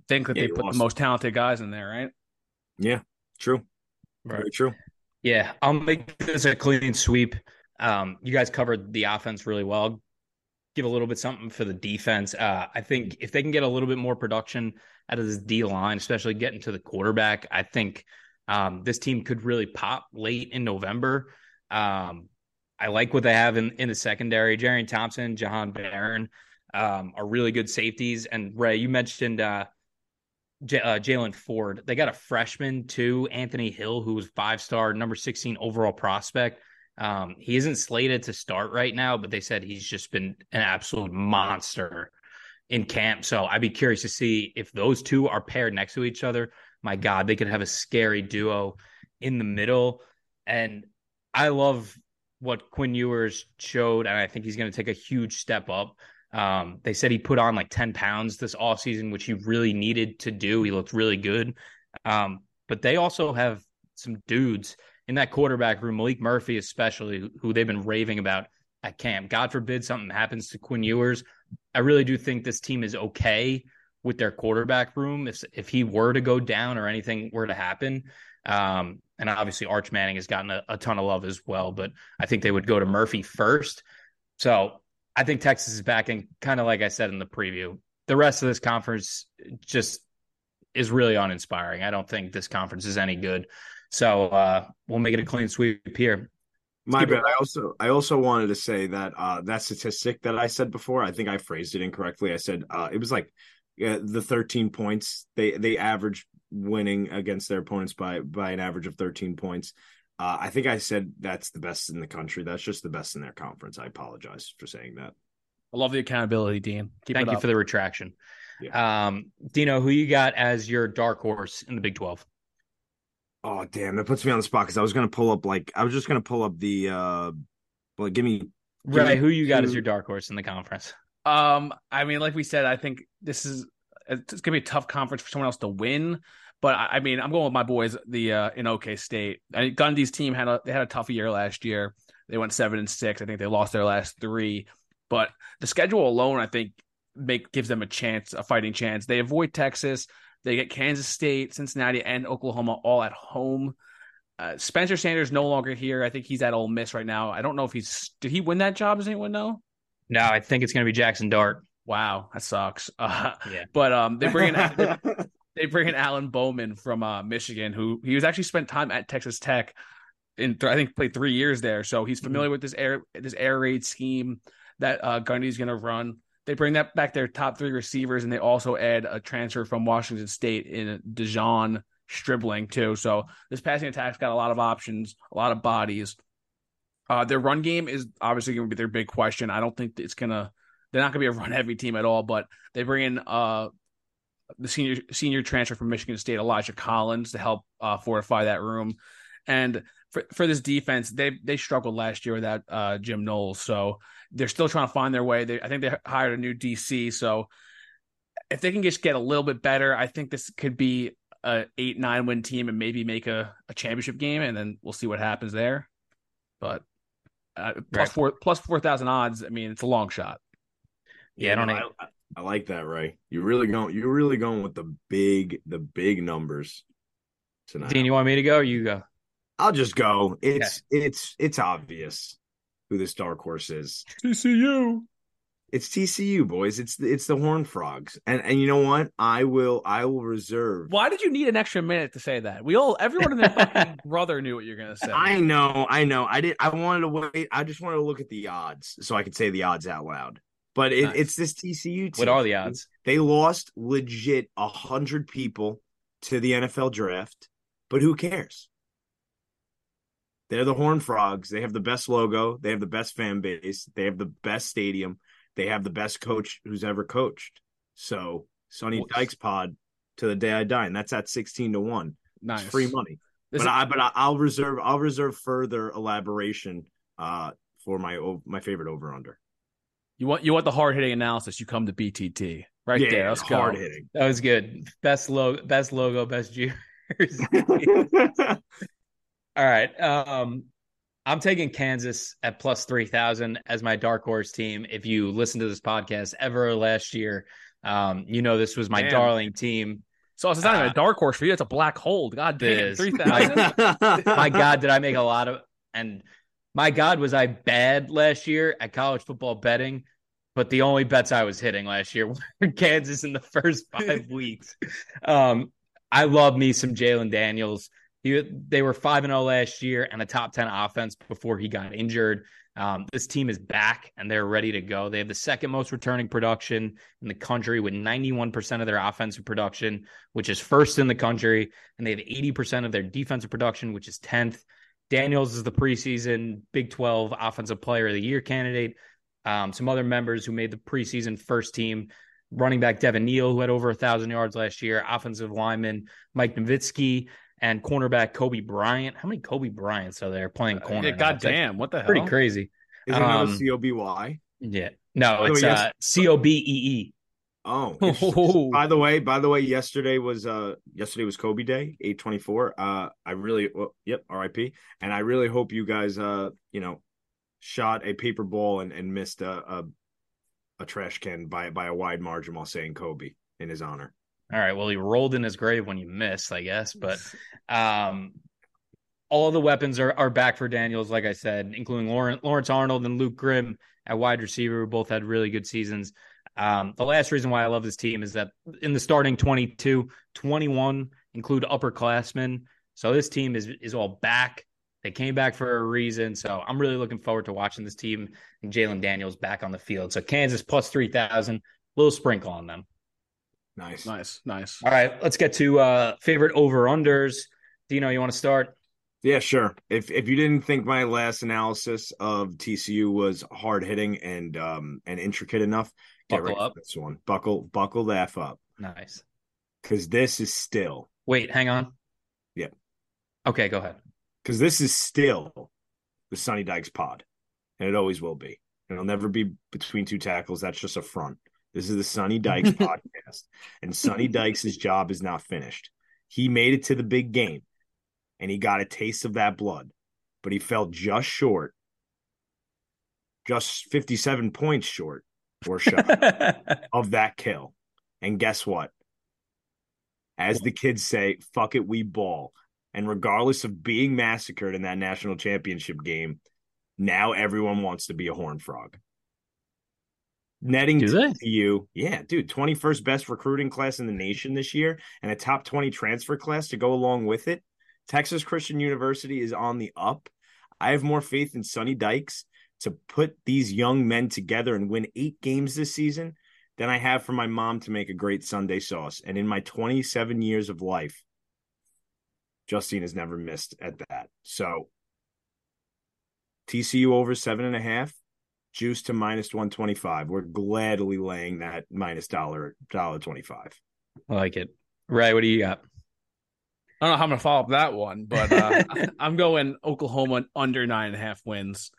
think that they put the most talented guys in there, right? Yeah, true. Right. Very true. Yeah, I'll make this a clean sweep. You guys covered the offense really well. Give a little bit something for the defense. I think if they can get a little bit more production out of this D-line, especially getting to the quarterback, I think this team could really pop late in November. I like what they have in the secondary. Jerrion Thompson, Jahan Barron are really good safeties. And, Ray, you mentioned Jalen Ford. They got a freshman, too, Anthony Hill, who was 5-star, number 16 overall prospect. He isn't slated to start right now, but they said he's just been an absolute monster in camp. So I'd be curious to see if those two are paired next to each other. My God, they could have a scary duo in the middle. And I love what Quinn Ewers showed, and I think he's going to take a huge step up. They said he put on like 10 pounds this offseason, which he really needed to do. He looked really good. But they also have some dudes in that quarterback room, Malik Murphy especially, who they've been raving about at camp. God forbid something happens to Quinn Ewers. I really do think this team is okay with their quarterback room if he were to go down or anything were to happen. And obviously Arch Manning has gotten a ton of love as well, but I think they would go to Murphy first. So I think Texas is back, and kind of like I said in the preview, the rest of this conference just is really uninspiring. I don't think this conference is any good. So we'll make it a clean sweep here. My bad. I also wanted to say that that statistic that I said before, I think I phrased it incorrectly. I said it was like the 13 points. They averaged winning against their opponents by an average of 13 points. I think I said that's the best in the country. That's just the best in their conference. I apologize for saying that. I love the accountability, Dean. Thank you for the retraction. Yeah. Dino, who you got as your dark horse in the Big 12? Oh, damn. That puts me on the spot because I was going to pull up, like, I was just going to pull up the, well, give me who you got as your dark horse in the conference? I mean, like we said, I think this is, it's going to be a tough conference for someone else to win. But I mean, I'm going with my boys, the in OK State. I mean, Gundy's team had a tough year last year. They went 7-6. I think they lost their last three. But the schedule alone, I think, gives them a fighting chance. They avoid Texas. They get Kansas State, Cincinnati, and Oklahoma all at home. Spencer Sanders no longer here. I think he's at Ole Miss right now. I don't know if did he win that job? Does anyone know? No, I think it's going to be Jackson Dart. Wow, that sucks. Yeah. But they bring in. They bring in Alan Bowman from Michigan, who he was actually spent time at Texas Tech, I think played 3 years there, so he's familiar with this air raid scheme that Gundy's going to run. They bring that back their top three receivers, and they also add a transfer from Washington State in Dejon Stribling too. So this passing attack's got a lot of options, a lot of bodies. Their run game is obviously going to be their big question. I don't think they're not going to be a run heavy team at all, but they bring in the senior transfer from Michigan State, Elijah Collins, to help fortify that room. And for this defense, they struggled last year without Jim Knowles, so they're still trying to find their way. I think they hired a new DC, so if they can just get a little bit better, I think this could be an 8-9 win team and maybe make a championship game, and then we'll see what happens there. But plus 4,000 odds, I mean, it's a long shot. Yeah, I like that, Ray. You're really going with the big numbers tonight. Dean, you want me to go or you go? I'll just go. It's obvious who this dark horse is. TCU. It's TCU, boys. It's the Horned Frogs. And you know what? I will reserve. Why did you need an extra minute to say that? Everyone in their fucking brother knew what you were gonna say. I know. I wanted to wait. I just wanted to look at the odds so I could say the odds out loud. But it's this TCU team. What are the odds? They lost legit 100 people to the NFL draft, but who cares? They're the Horned Frogs. They have the best logo. They have the best fan base. They have the best stadium. They have the best coach who's ever coached. So Sonny Dykes pod to the day I die, and that's at 16-1. Nice. It's free money. I'll reserve further elaboration for my favorite over-under. You want the hard-hitting analysis, you come to BTT. Right, yeah, there. Let's go. Hard-hitting. That was good. Best logo, best jersey. All right. I'm taking Kansas at plus 3,000 as my dark horse team. If you listen to this podcast ever last year, you know this was my darling team. So it's not even a dark horse for you. It's a black hole. God damn, 3,000. My God, did I make a lot of – and – my God, was I bad last year at college football betting, but the only bets I was hitting last year were Kansas in the first 5 weeks. I love me some Jalen Daniels. They were 5-0 last year and a top 10 offense before he got injured. This team is back and they're ready to go. They have the second most returning production in the country with 91% of their offensive production, which is first in the country. And they have 80% of their defensive production, which is 10th. Daniels is the preseason Big 12 Offensive Player of the Year candidate. Some other members who made the preseason first team: running back Devin Neal, who had over 1,000 yards last year, offensive lineman Mike Nowitzki, and cornerback Kobe Bryant. How many Kobe Bryants are there playing corner? Yeah, goddamn, what the hell? Pretty crazy. Is it another C-O-B-Y? Yeah. No, it's C-O-B-E-E. Oh, by the way, yesterday was Kobe Day, 8/24. R.I.P. And I really hope you guys, shot a paper ball and missed a trash can by a wide margin while saying Kobe in his honor. All right. Well, he rolled in his grave when you missed, I guess. But all the weapons are back for Daniels, like I said, including Lawrence Arnold and Luke Grimm at wide receiver, who both had really good seasons. The last reason why I love this team is that in the starting 22, 21 include upperclassmen. So this team is all back. They came back for a reason. So I'm really looking forward to watching this team and Jalen Daniels back on the field. So Kansas plus 3,000, little sprinkle on them. Nice. All right, let's get to favorite over-unders. Dino, you want to start? Yeah, sure. If you didn't think my last analysis of TCU was hard-hitting and intricate enough, Buckle up. This one. Buckle that up. Nice. Because this is still. Wait, hang on. Yeah. Okay, go ahead. Because this is still the Sonny Dykes pod, and it always will be. And it'll never be between two tackles. That's just a front. This is the Sonny Dykes podcast, and Sonny Dykes' job is not finished. He made it to the big game, and he got a taste of that blood, but he fell just short, just 57 points short. Or shot of that kill. And guess what? As the kids say, fuck it, we ball. And regardless of being massacred in that national championship game, now everyone wants to be a Horned Frog. Netting to you. Yeah, dude, 21st best recruiting class in the nation this year and a top 20 transfer class to go along with it. Texas Christian University is on the up. I have more faith in Sonny Dykes to put these young men together and win 8 games this season than I have for my mom to make a great Sunday sauce. And in my 27 years of life, Justine has never missed at that. So TCU over 7.5, juice to -125. We're gladly laying that -$1.25. I like it. Ray, what do you got? I don't know how I'm going to follow up that one, but I'm going Oklahoma under 9.5 wins.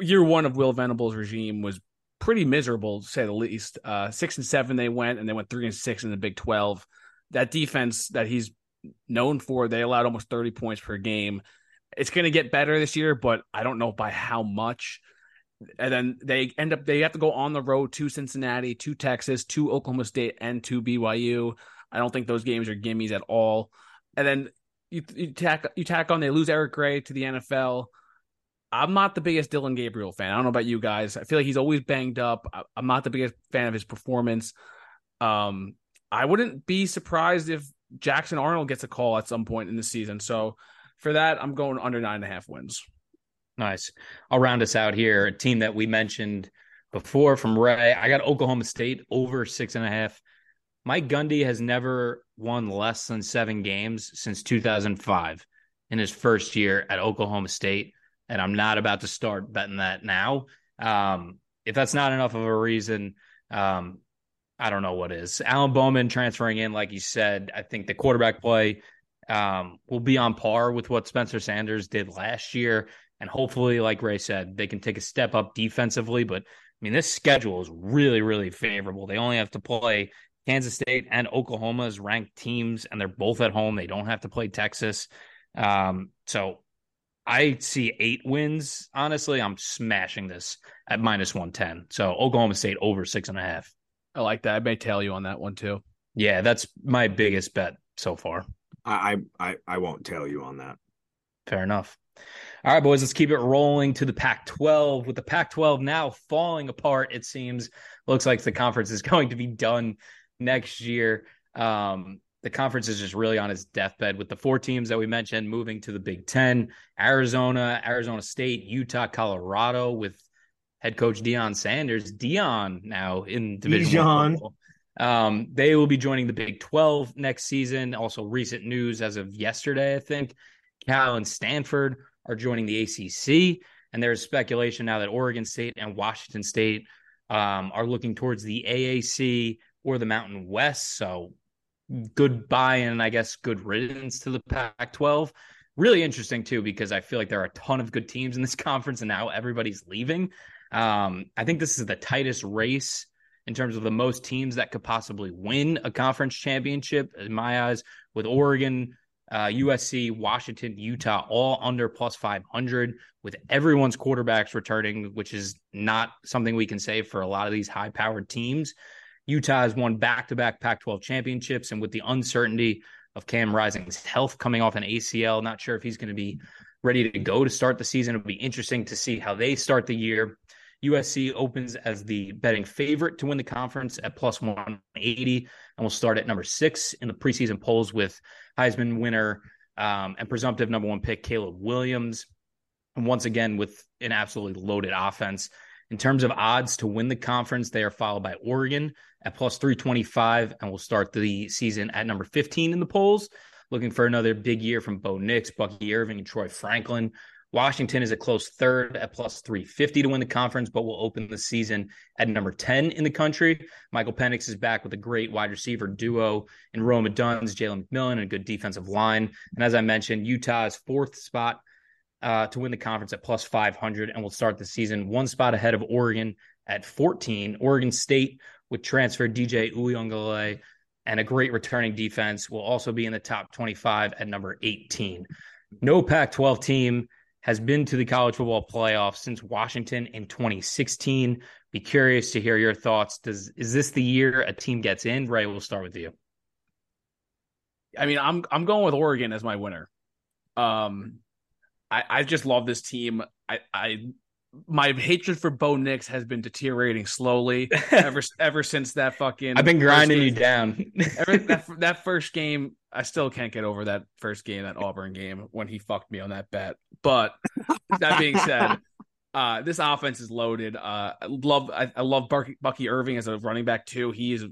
Year one of Will Venable's regime was pretty miserable, to say the least. 6-7 they went, and they went 3-6 in the Big 12. That defense that he's known for, they allowed almost 30 points per game. It's going to get better this year, but I don't know by how much. And then they have to go on the road to Cincinnati, to Texas, to Oklahoma State, and to BYU. I don't think those games are gimmies at all. And then you tack on, they lose Eric Gray to the NFL. I'm not the biggest Dylan Gabriel fan. I don't know about you guys. I feel like he's always banged up. I'm not the biggest fan of his performance. I wouldn't be surprised if Jackson Arnold gets a call at some point in the season. So for that, I'm going under 9.5 wins. Nice. I'll round us out here. A team that we mentioned before from Ray. I got Oklahoma State over 6.5. Mike Gundy has never won less than 7 games since 2005 in his first year at Oklahoma State. And I'm not about to start betting that now. If that's not enough of a reason, I don't know what is. Alan Bowman transferring in, like you said, I think the quarterback play will be on par with what Spencer Sanders did last year. And hopefully, like Ray said, they can take a step up defensively. But, I mean, this schedule is really, really favorable. They only have to play Kansas State and Oklahoma's ranked teams, and they're both at home. They don't have to play Texas. So I see 8 wins. Honestly, I'm smashing this at -110. So Oklahoma State over 6.5. I like that. I may tail you on that one too. Yeah, that's my biggest bet so far. I won't tail you on that. Fair enough. All right, boys, let's keep it rolling to the Pac-12. With the Pac-12 now falling apart, it seems. Looks like the conference is going to be done next year. The conference is just really on its deathbed with the 4 teams that we mentioned moving to the Big Ten: Arizona, Arizona State, Utah, Colorado, with head coach Deion Sanders. Deion now in Division 1. They will be joining the Big 12 next season. Also, recent news as of yesterday, I think, Cal and Stanford are joining the ACC. And there's speculation now that Oregon State and Washington State are looking towards the AAC or the Mountain West. So goodbye and I guess good riddance to the Pac-12. Really interesting too, because I feel like there are a ton of good teams in this conference and now everybody's leaving. I think this is the tightest race in terms of the most teams that could possibly win a conference championship in my eyes, with Oregon, USC, Washington, Utah, all under plus 500, with everyone's quarterbacks returning, which is not something we can say for a lot of these high powered teams. Utah has won back-to-back Pac-12 championships, and with the uncertainty of Cam Rising's health coming off an ACL, not sure if he's going to be ready to go to start the season. It'll be interesting to see how they start the year. USC opens as the betting favorite to win the conference at plus 180, and will start at number 6 in the preseason polls with Heisman winner and presumptive number 1 pick Caleb Williams, and once again with an absolutely loaded offense. In terms of odds to win the conference, they are followed by Oregon at plus 325, and will start the season at number 15 in the polls, looking for another big year from Bo Nix, Bucky Irving, and Troy Franklin. Washington is a close third at plus 350 to win the conference, but will open the season at number 10 in the country. Michael Penix is back with a great wide receiver duo in Roma Dunze, Jalen McMillan, and a good defensive line. And as I mentioned, Utah is fourth spot to win the conference at plus 500, and will start the season one spot ahead of Oregon at 14. Oregon State, with transfer DJ Uiagalelei and a great returning defense, will also be in the top 25 at number 18. No Pac-12 team has been to the college football playoff since Washington in 2016. Be curious to hear your thoughts. Is this the year a team gets in? Ray, we'll start with you. I mean, I'm going with Oregon as my winner. I just love this team. My hatred for Bo Nix has been deteriorating slowly ever since that fucking. I've been grinding you down. that first game, I still can't get over that first game, that Auburn game, when he fucked me on that bet. But that being said, this offense is loaded. I love Bucky Irving as a running back too. He is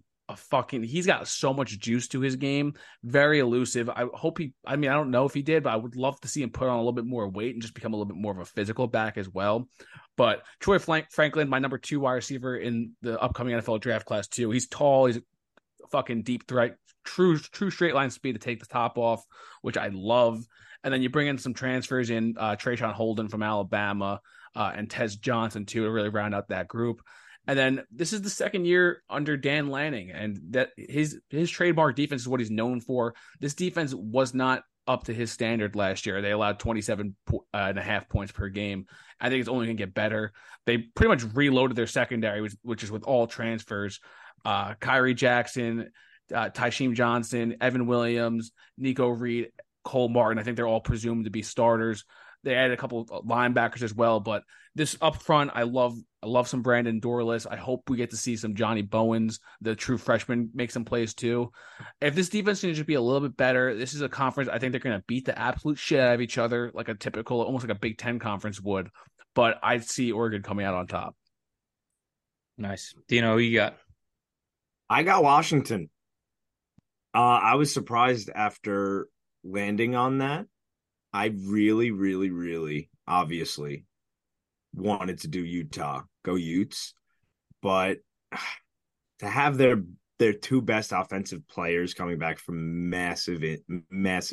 he's got so much juice to his game. Very elusive. I don't know if he did, but I would love to see him put on a little bit more weight and just become a little bit more of a physical back as well. But Troy Franklin, my number 2 wide receiver in the upcoming NFL draft class too. He's tall. He's a fucking deep threat. True straight line speed to take the top off, which I love. And then you bring in some transfers in Trayshawn Holden from Alabama and Tez Johnson too, to really round out that group. And then this is the second year under Dan Lanning, and that his trademark defense is what he's known for. This defense was not up to his standard last year. They allowed 27.5 points per game. I think it's only going to get better. They pretty much reloaded their secondary, which is with all transfers. Kyrie Jackson, Tysheem Johnson, Evan Williams, Nico Reed, Cole Martin. I think they're all presumed to be starters. They added a couple of linebackers as well, but this up front, I love some Brandon Dorless. I hope we get to see some Johnny Bowens, the true freshman, make some plays too. If this defense can just be a little bit better, this is a conference I think they're going to beat the absolute shit out of each other, like a typical, almost like a Big Ten conference would. But I see Oregon coming out on top. Nice, Dino. Who you got? I got Washington. I was surprised after landing on that. I really, really, really obviously wanted to do Utah, go Utes, but to have their two best offensive players coming back from massive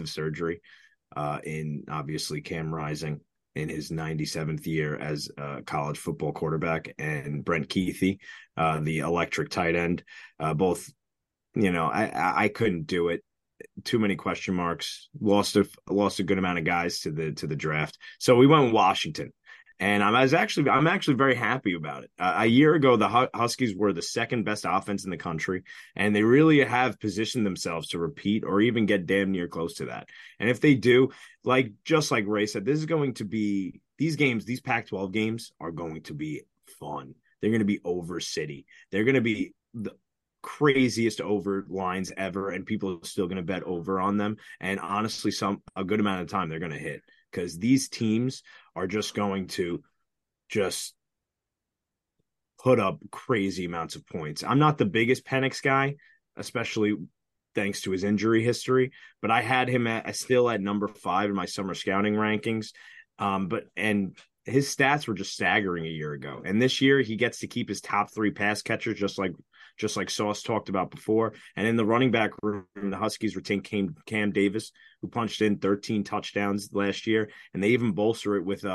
surgery in obviously Cam Rising in his 97th year as a college football quarterback, and Brent Keithy, the electric tight end, both, I couldn't do it. Too many question marks. Lost a good amount of guys to the draft. So we went with Washington, and I'm actually very happy about it. A year ago, the Huskies were the second best offense in the country, and they really have positioned themselves to repeat or even get damn near close to that. And if they do, just like Ray said, this is going to be these Pac-12 games are going to be fun. They're going to be over city. They're going to be the craziest over lines ever, and people are still going to bet over on them, and honestly a good amount of time they're going to hit, because these teams are just going to just put up crazy amounts of points. I'm not the biggest Penix guy, especially thanks to his injury history, but I had him still at number 5 in my summer scouting rankings, and his stats were just staggering a year ago, and this year he gets to keep his top 3 pass catchers, just like just like Sauce talked about before. And in the running back room, the Huskies retained Cam Davis, who punched in 13 touchdowns last year. And they even bolster it with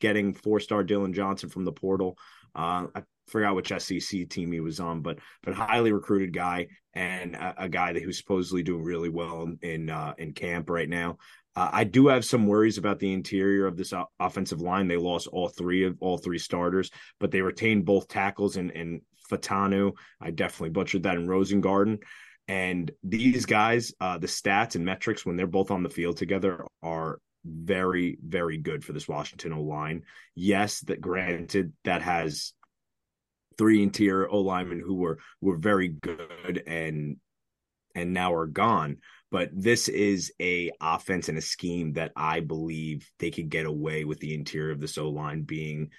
getting four-star Dylan Johnson from the portal. I forgot which SEC team he was on, but highly recruited guy, and a guy that who's supposedly doing really well in camp right now. I do have some worries about the interior of this offensive line. They lost all three starters, but they retained both tackles and Fatanu. I definitely butchered that, in Rosengarten. And these guys, the stats and metrics when they're both on the field together are very, very good for this Washington O-line. Yes, that granted, that has three interior O-linemen who were very good and now are gone. But this is a offense and a scheme that I believe they could get away with the interior of this O-line being,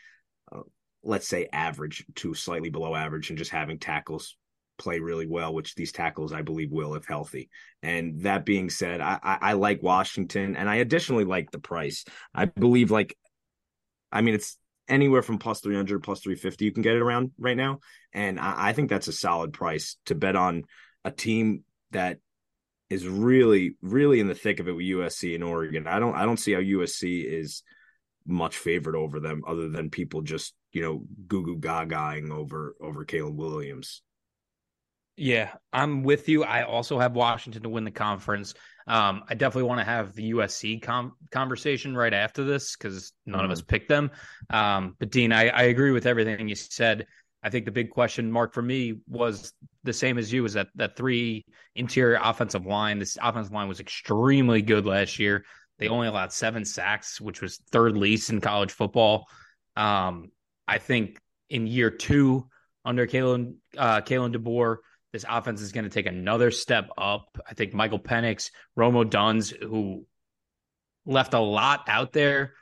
let's say, average to slightly below average, and just having tackles play really well, which these tackles I believe will if healthy. And that being said, I like Washington, and I additionally like the price. I believe, it's anywhere from plus 300, plus 350 you can get it around right now. And I think that's a solid price to bet on a team that is really, really in the thick of it with USC and Oregon. I don't see how USC is much favored over them, other than people just, goo-goo gagaing over Caleb Williams. Yeah, I'm with you. I also have Washington to win the conference. I definitely want to have the USC conversation right after this, because none of us picked them. But Dean, I agree with everything you said. I think the big question mark for me was the same as you, was that three interior offensive line. This offensive line was extremely good last year. They only allowed 7 sacks, which was third least in college football. I think in year 2 under Kalen DeBoer, this offense is going to take another step up. I think Michael Penix, Romo Duns, who left a lot out there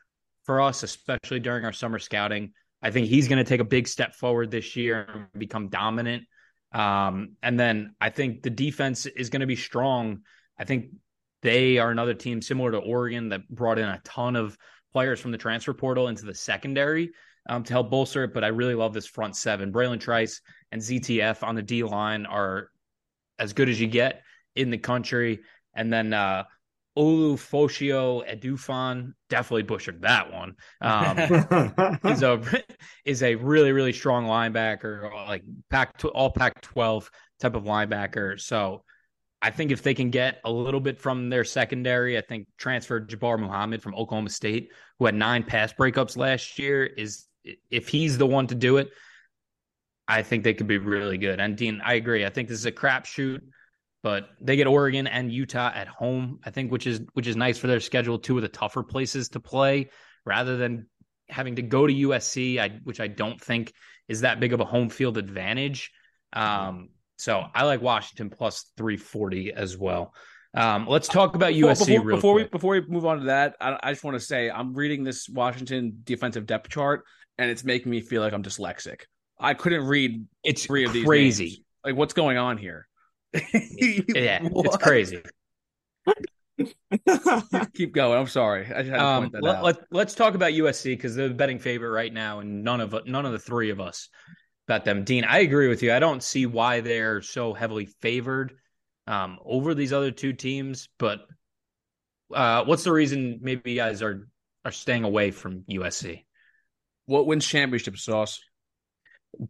for us, especially during our summer scouting, I think he's going to take a big step forward this year and become dominant. And then I think the defense is going to be strong. I think they are another team similar to Oregon that brought in a ton of players from the transfer portal into the secondary to help bolster it. But I really love this front 7. Braylon Trice and ZTF on the D line are as good as you get in the country. And then Olufoshio Edufon, definitely butchered that one, is a really, really strong linebacker, like all Pac-12 type of linebacker. So I think if they can get a little bit from their secondary, I think transfer Jabbar Muhammad from Oklahoma State, who had 9 pass breakups last year, if he's the one to do it, I think they could be really good. And Dean, I agree. I think this is a crapshoot, but they get Oregon and Utah at home, I think, which is nice for their schedule. 2 of the tougher places to play, rather than having to go to USC, which I don't think is that big of a home field advantage. So I like Washington plus 340 as well. Let's talk about USC before we move on to that. I just want to say I'm reading this Washington defensive depth chart, and it's making me feel like I'm dyslexic. I couldn't read three of these. It's crazy. Like, what's going on here? Yeah, it's crazy. Keep going. I'm sorry. I just had to point that out. Let's talk about USC, because they're the betting favorite right now, and none of the three of us bet them. Dean, I agree with you. I don't see why they're so heavily favored over these other two teams. But what's the reason? Maybe you guys are staying away from USC. What wins championship, Sauce?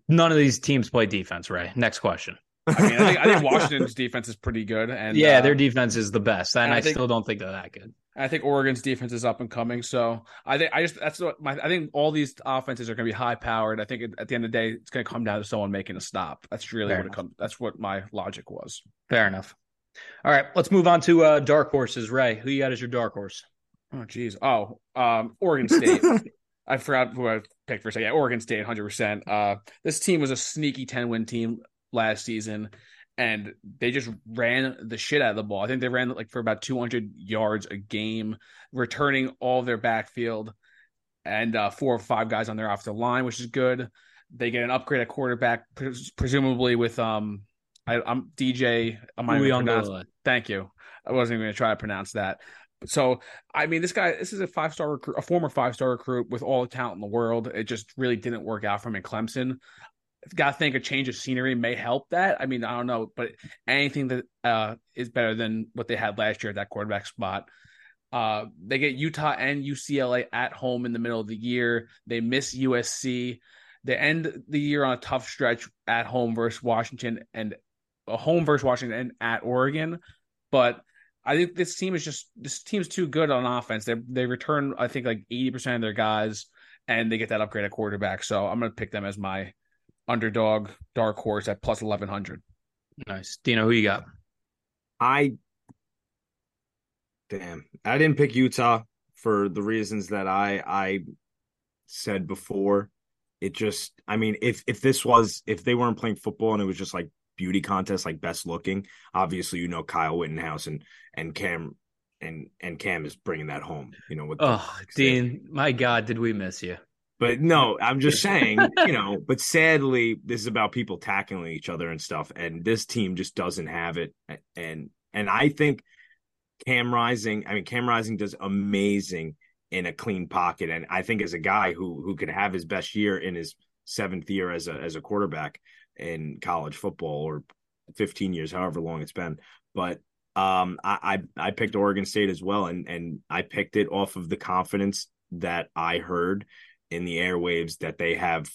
None of these teams play defense, Ray. Next question. I think Washington's defense is pretty good, and their defense is the best, and I still don't think they're that good. I think Oregon's defense is up and coming, so I think all these offenses are going to be high powered. I think at the end of the day, it's going to come down to someone making a stop. That's really That's what my logic was. Fair enough. All right, let's move on to dark horses. Ray, who you got as your dark horse? Oh, geez. Oregon State. I forgot who I picked for a second. Yeah, Oregon State, 100%. This team was a sneaky 10-win team last season, and they just ran the shit out of the ball. I think they ran for about 200 yards a game, returning all their backfield, and 4 or 5 guys on their offensive line, which is good. They get an upgrade at quarterback, presumably with I'm DJ. Thank you. I wasn't even going to try to pronounce that. So, this is a 5-star recruit, a former 5-star recruit with all the talent in the world. It just really didn't work out for him in Clemson. got to think a change of scenery may help that. I mean, I don't know, but anything that is better than what they had last year at that quarterback spot. They get Utah and UCLA at home in the middle of the year. They miss USC. They end the year on a tough stretch at home versus Washington and at Oregon. But I think this team's too good on offense. They return, I think, like 80% of their guys, and they get that upgrade at quarterback. So I'm going to pick them as my underdog dark horse at plus 1,100. Nice. Dino, who you got? I didn't pick Utah for the reasons that I said before. It just, I mean, if they weren't playing football and it was just like beauty contest, like best looking, obviously, you know, Kyle Rittenhouse and Cam is bringing that home, you know. Dean, my God, did we miss you? But no, I'm just saying, you know, but sadly, this is about people tackling each other and stuff. And this team just doesn't have it. And I think Cam Rising does amazing in a clean pocket. And I think as a guy who could have his best year in his seventh year as a quarterback in college football, or 15 years, however long it's been. But I picked Oregon State as well. And I picked it off of the confidence that I heard in the airwaves that they have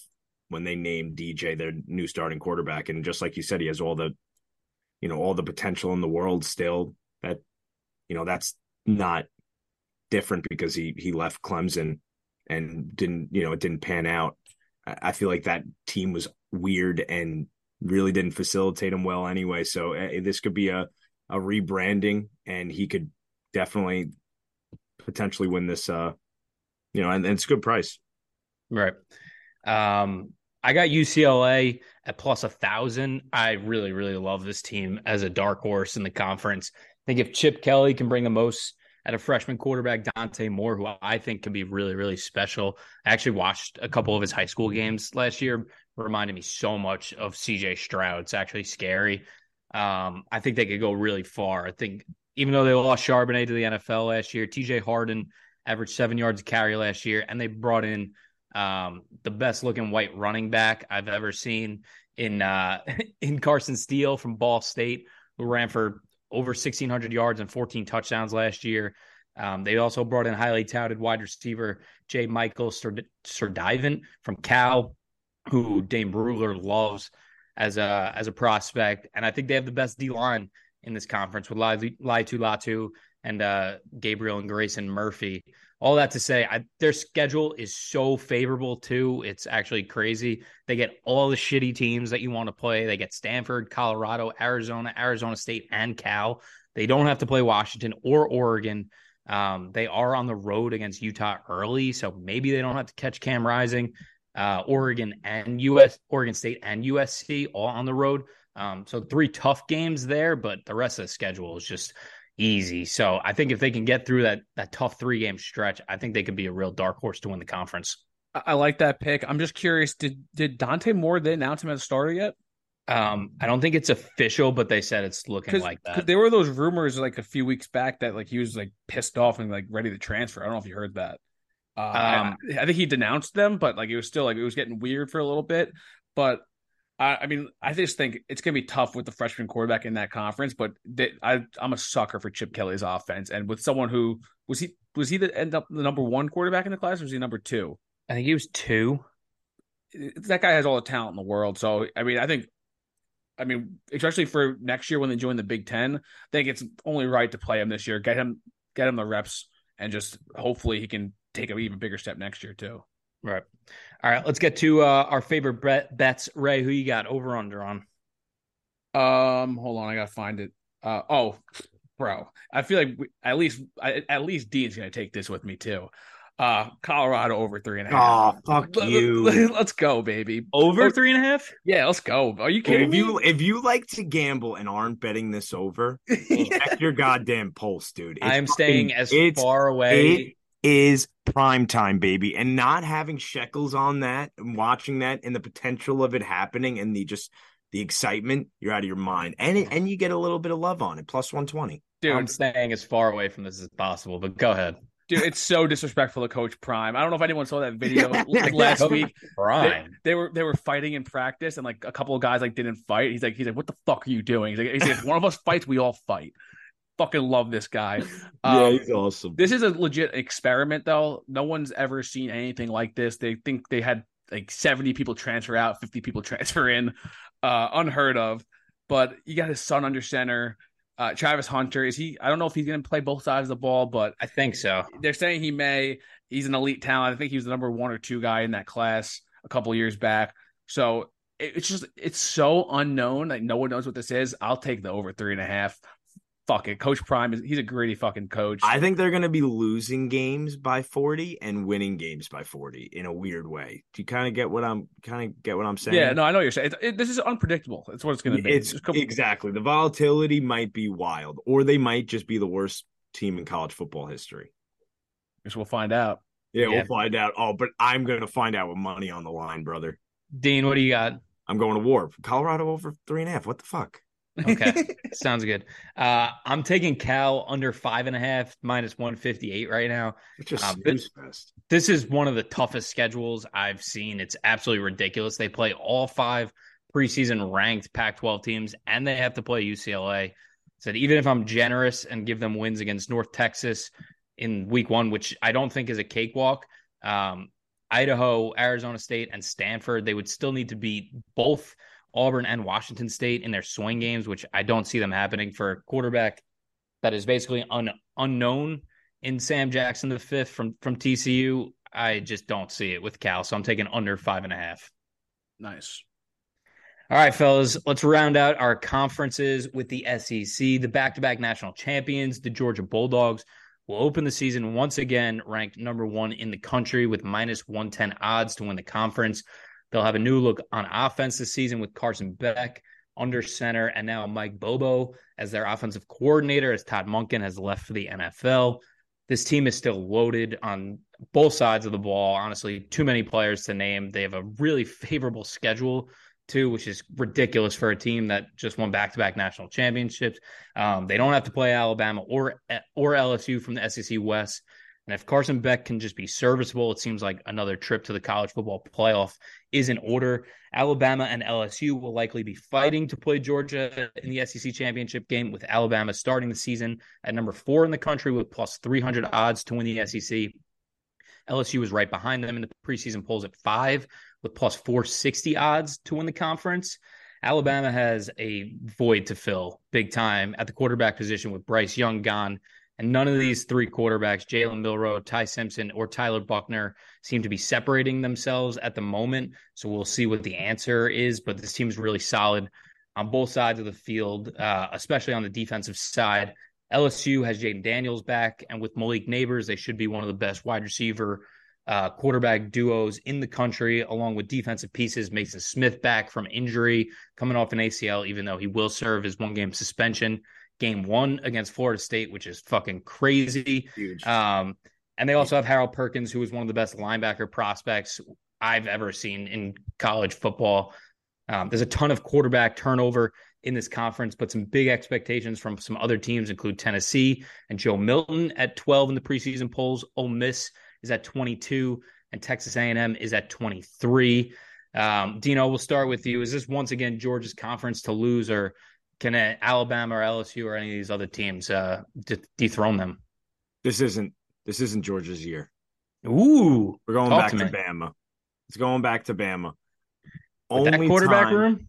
when they named DJ their new starting quarterback. And just like you said, he has all the potential in the world still. That, you know, that's not different because he left Clemson and it didn't pan out. I feel like that team was weird and really didn't facilitate him well anyway. So this could be a rebranding, and he could definitely potentially win this, and it's a good price. Right. I got UCLA at plus 1,000. I really, really love this team as a dark horse in the conference. I think if Chip Kelly can bring the most at a freshman quarterback, Dante Moore, who I think can be really, really special. I actually watched a couple of his high school games last year. Reminded me so much of CJ Stroud. It's actually scary. I think they could go really far. I think even though they lost Charbonnet to the NFL last year, TJ Harden averaged 7 yards a carry last year, and they brought in the best looking white running back I've ever seen in Carson Steele from Ball State, who ran for over 1,600 yards and 14 touchdowns last year. They also brought in highly touted wide receiver J. Michael Sturdivant from Cal, who Dame Brugler loves as a prospect. And I think they have the best D line in this conference with Laitu Latu and Gabriel and Grayson Murphy. All that to say, their schedule is so favorable, too. It's actually crazy. They get all the shitty teams that you want to play. They get Stanford, Colorado, Arizona, Arizona State, and Cal. They don't have to play Washington or Oregon. They are on the road against Utah early, so maybe they don't have to catch Cam Rising. Oregon State and USC all on the road. So three tough games there, but the rest of the schedule is just – easy. So I think if they can get through that tough three-game stretch, I think they could be a real dark horse to win the conference. I like that pick. I'm just curious, did Dante Moore, they announce him as a starter yet? I don't think it's official, but they said it's looking like that. There were those rumors like a few weeks back that like he was like pissed off and like ready to transfer. I don't know if you heard that. I think he denounced them, but like it was still like it was getting weird for a little bit. But I mean, I just think it's going to be tough with the freshman quarterback in that conference, but I'm a sucker for Chip Kelly's offense. And with someone who – was he the end up the number one quarterback in the class, or was he number two? I think he was two. That guy has all the talent in the world. So, I mean, especially for next year when they join the Big Ten, I think it's only right to play him this year, get him the reps, and just hopefully he can take an even bigger step next year too. Right. All right. Let's get to our favorite bets. Ray, who you got over under on? Hold on. I got to find it. I feel like at least Dean's going to take this with me too. Colorado over 3.5. Oh, fuck you. Let's go, baby. Over 3.5? Yeah, let's go. Are you kidding me? If you like to gamble and aren't betting this over, check your goddamn pulse, dude. I'm staying as far away. It is prime time, baby, and not having shekels on that and watching that and the potential of it happening and the excitement, you're out of your mind, and you get a little bit of love on it. Plus 120, dude. I'm staying as far away from this as possible, but go ahead, Dude, it's so disrespectful to Coach Prime. I don't know if anyone saw that video last week. Prime. They were fighting in practice, and like a couple of guys like didn't fight. He's like, what the fuck are you doing? He's like, if one of us fights, we all fight. Fucking love this guy. He's awesome. This is a legit experiment, though. No one's ever seen anything like this. They think they had like 70 people transfer out, 50 people transfer in. Unheard of. But you got his son under center. Travis Hunter, I don't know if he's going to play both sides of the ball, but I think so. They're saying he may. He's an elite talent. I think he was the number 1 or 2 guy in that class a couple of years back. So it's so unknown. Like, no one knows what this is. I'll take the over 3.5. Fuck it. Coach Prime, he's a gritty fucking coach. I think they're going to be losing games by 40 and winning games by 40 in a weird way. Do you kind of get what I'm saying? Yeah, no, I know what you're saying. This is unpredictable. It's what it's going to be. Exactly. The volatility might be wild, or they might just be the worst team in college football history. I guess we'll find out. Yeah, we'll find out. Oh, but I'm going to find out with money on the line, brother. Dean, what do you got? I'm going to Warp. Colorado over 3.5. What the fuck? Okay, sounds good. I'm taking Cal under 5.5 -158 right now. It's just this is one of the toughest schedules I've seen. It's absolutely ridiculous. They play all 5 preseason ranked Pac-12 teams, and they have to play UCLA. So even if I'm generous and give them wins against North Texas in week 1, which I don't think is a cakewalk, Idaho, Arizona State, and Stanford, they would still need to beat both Auburn and Washington State in their swing games, which I don't see them happening for a quarterback that is basically unknown in Sam Jackson the fifth from TCU. I just don't see it with Cal, so I'm taking under 5.5. Nice. All right, fellas, let's round out our conferences with the SEC. The back-to-back national champions, the Georgia Bulldogs, will open the season once again ranked number 1 in the country with -110 odds to win the conference. They'll have a new look on offense this season with Carson Beck under center and now Mike Bobo as their offensive coordinator, as Todd Monken has left for the NFL. This team is still loaded on both sides of the ball. Honestly, too many players to name. They have a really favorable schedule, too, which is ridiculous for a team that just won back-to-back national championships. They don't have to play Alabama or LSU from the SEC West. And if Carson Beck can just be serviceable, it seems like another trip to the college football playoff is in order. Alabama and LSU will likely be fighting to play Georgia in the SEC championship game, with Alabama starting the season at number 4 in the country with +300 odds to win the SEC. LSU is right behind them in the preseason polls at 5 with +460 odds to win the conference. Alabama has a void to fill big time at the quarterback position with Bryce Young gone. And none of these 3 quarterbacks, Jalen Milroe, Ty Simpson, or Tyler Buckner, seem to be separating themselves at the moment. So we'll see what the answer is. But this team's really solid on both sides of the field, especially on the defensive side. LSU has Jaden Daniels back. And with Malik Nabers, they should be one of the best wide receiver quarterback duos in the country, along with defensive pieces. Mason Smith back from injury, coming off an ACL, even though he will serve his 1-game suspension. Game 1 against Florida State, which is fucking crazy. Huge. And they also have Harold Perkins, who is one of the best linebacker prospects I've ever seen in college football. There's a ton of quarterback turnover in this conference, but some big expectations from some other teams include Tennessee and Joe Milton at 12 in the preseason polls. Ole Miss is at 22, and Texas A&M is at 23. Dino, we'll start with you. Is this once again Georgia's conference to lose, or can Alabama or LSU or any of these other teams dethrone them? This isn't Georgia's year. Ooh, we're going back to Bama. It's going back to Bama. Only that quarterback room.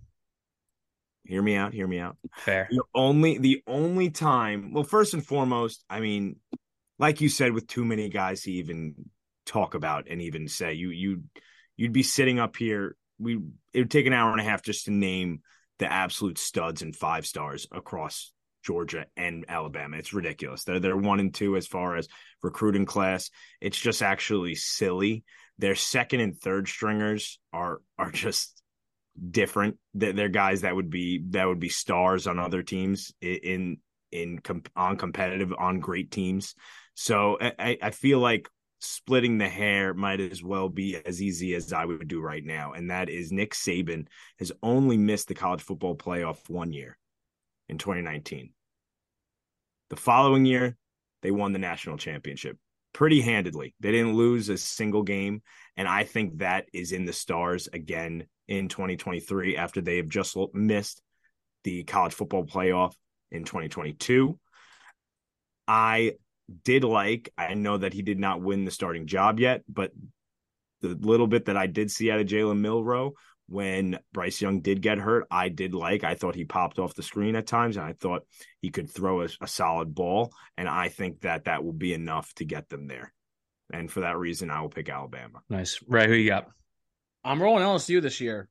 Hear me out. Fair. The only time. Well, first and foremost, I mean, like you said, with too many guys to even talk about and even say, you'd be sitting up here. It would take an hour and a half just to name the absolute studs and 5 stars across Georgia and Alabama. It's ridiculous. They're 1 and 2 as far as recruiting class. It's just actually silly. Their 2nd and 3rd stringers are just different. They're guys that would be stars on other teams on great teams. So I feel like splitting the hair might as well be as easy as I would do right now. And that is Nick Saban has only missed the college football playoff 1 year in 2019. The following year, they won the national championship. pretty handedly. They didn't lose a single game. And I think that is in the stars again in 2023 after they have just missed the college football playoff in 2022. I know that he did not win the starting job yet, but the little bit that I did see out of Jalen Milroe when Bryce Young did get hurt, I thought he popped off the screen at times, and I thought he could throw a solid ball, and I think that will be enough to get them there. And for that reason, I will pick Alabama. Nice. Ray, who you got? I'm rolling LSU this year.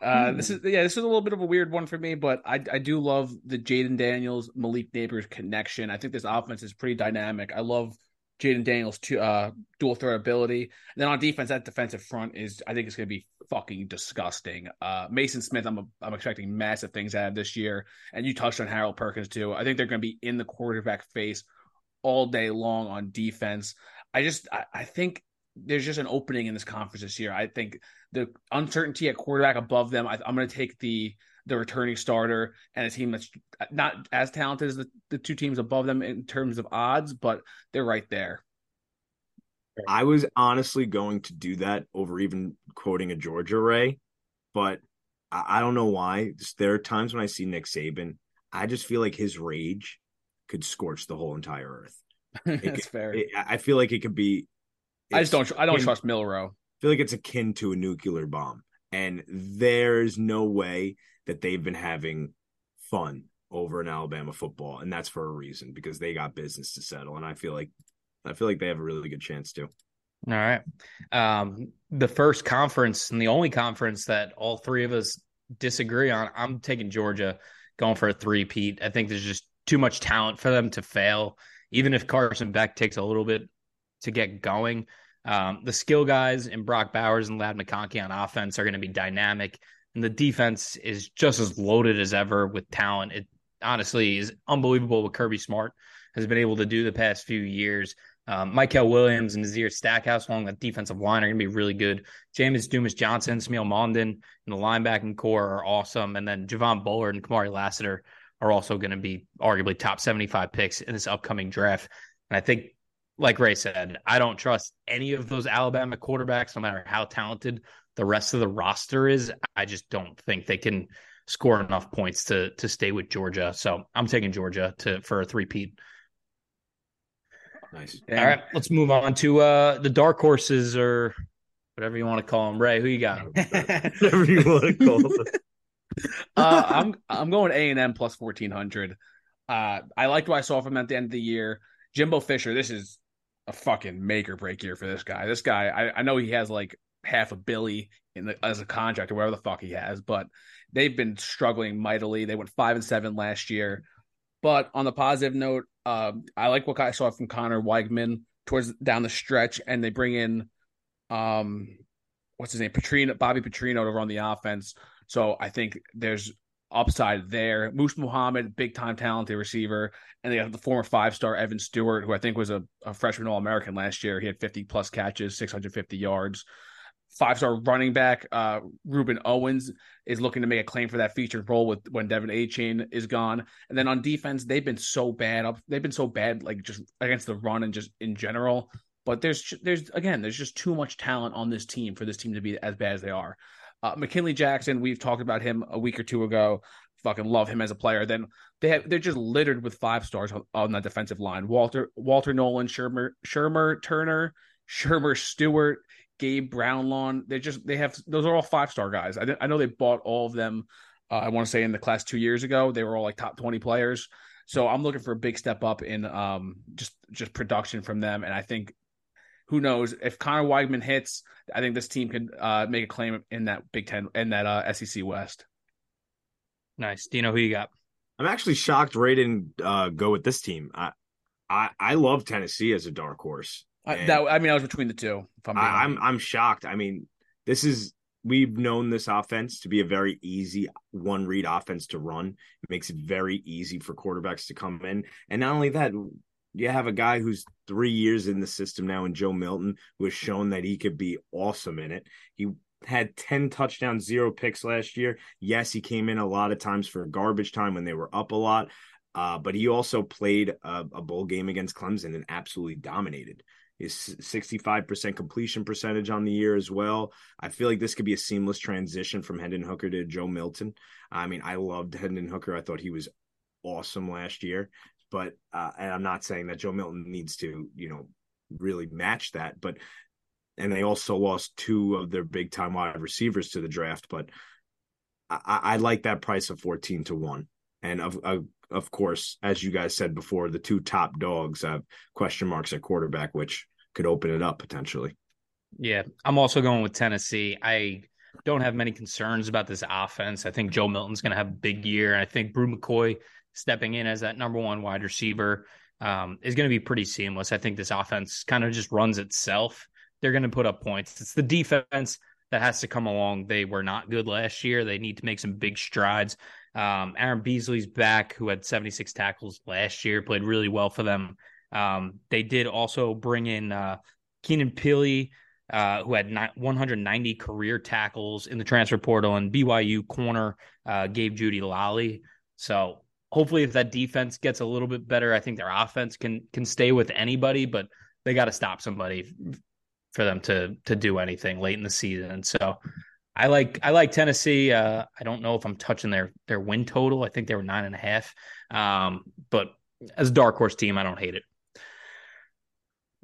This is a little bit of a weird one for me, but I do love the Jaden Daniels, Malik Nabers connection. I think this offense is pretty dynamic. I love Jaden Daniels' dual threat ability. And then on defense, that defensive front is going to be fucking disgusting. Mason Smith, I'm expecting massive things out of this year. And you touched on Harold Perkins too. I think they're going to be in the quarterback face all day long on defense. I think there's just an opening in this conference this year. I think the uncertainty at quarterback above them, I'm going to take the returning starter and a team that's not as talented as the two teams above them in terms of odds, but they're right there. I was honestly going to do that over even quoting a Georgia Ray, but I don't know why. There are times when I see Nick Saban, I just feel like his rage could scorch the whole entire earth. That's fair. I feel like it could be. I don't trust Milroe. I feel like it's akin to a nuclear bomb, and there's no way that they've been having fun over in Alabama football, and that's for a reason because they got business to settle, and I feel like they have a really good chance too. All right, the first conference and the only conference that all three of us disagree on. I'm taking Georgia, going for a three-peat. I think there's just too much talent for them to fail, even if Carson Beck takes a little bit to get going. The skill guys in Brock Bowers and Ladd McConkey on offense are going to be dynamic, and the defense is just as loaded as ever with talent. It honestly is unbelievable what Kirby Smart has been able to do the past few years. Michael Williams and Nazir Stackhouse along the defensive line are going to be really good. Jameis Dumas-Johnson, Smeal Mondin, and the linebacking core are awesome. And then Javon Bullard and Kamari Lassiter are also going to be arguably top 75 picks in this upcoming draft. And I think, like Ray said, I don't trust any of those Alabama quarterbacks, no matter how talented the rest of the roster is. I just don't think they can score enough points to stay with Georgia. So I'm taking Georgia for a three-peat. Nice. All right, let's move on to the dark horses or whatever you want to call them. Ray, who you got? Whatever you want to call them. I'm going A&M plus 1,400. I liked what I saw from at the end of the year. Jimbo Fisher, this is a fucking make or break year for this guy. This guy, I know he has like half a billy as a contract or whatever the fuck he has, but they've been struggling mightily. They went 5-7 last year. But on the positive note, I like what I saw from Connor Weigman down the stretch, and they bring in what's his name, Bobby Petrino over on the offense. So I think there's upside there. Moose Muhammad, big-time talented receiver, and they have the former five-star Evan Stewart, who I think was a freshman All-American last year. He had 50-plus catches, 650 yards. Five-star running back Reuben Owens is looking to make a claim for that featured role when Devin Achane is gone. And then on defense, they've been so bad like just against the run and just in general. But there's just too much talent on this team for this team to be as bad as they are. McKinley Jackson, we've talked about him a week or two ago. Fucking love him as a player. Then they're just littered with five stars on that defensive line. Walter Nolan, Shermer Turner, Shermer Stewart, Gabe Brownlawn. Those are all five-star guys. I know they bought all of them. I want to say in the class 2 years ago, they were all like top 20 players. So I'm looking for a big step up in just production from them. And I think, who knows, if Connor Weigman hits, I think this team could make a claim in that Big Ten and that SEC West. Nice. Dino, who you got? I'm actually shocked Ray didn't go with this team. I love Tennessee as a dark horse. I was between the two. I'm shocked. I mean, we've known this offense to be a very easy one-read offense to run. It makes it very easy for quarterbacks to come in. And not only that, you have a guy who's 3 years in the system now in Joe Milton, who has shown that he could be awesome in it. He had 10 touchdowns, 0 picks last year. Yes, he came in a lot of times for garbage time when they were up a lot, but he also played a bowl game against Clemson and absolutely dominated. His 65% completion percentage on the year as well. I feel like this could be a seamless transition from Hendon Hooker to Joe Milton. I mean, I loved Hendon Hooker. I thought he was awesome last year, but and I'm not saying that Joe Milton needs to, you know, really match that, but and they also lost two of their big time wide receivers to the draft, but I like that price of 14-1. And of course, as you guys said before, the two top dogs have question marks at quarterback, which could open it up potentially. Yeah, I'm also going with Tennessee. I don't have many concerns about this offense. I think Joe Milton's going to have a big year. I think Brew McCoy stepping in as that number one wide receiver is going to be pretty seamless. I think this offense kind of just runs itself. They're going to put up points. It's the defense that has to come along. They were not good last year. They need to make some big strides. Aaron Beasley's back, who had 76 tackles last year, played really well for them. They did also bring in Keenan Pili, who had 190 career tackles in the transfer portal, and BYU corner Gabe Judy Lally. So hopefully if that defense gets a little bit better, I think their offense can stay with anybody, but they got to stop somebody for them to do anything late in the season. So I like Tennessee. I don't know if I'm touching their win total. I think they were 9.5. But as a dark horse team, I don't hate it.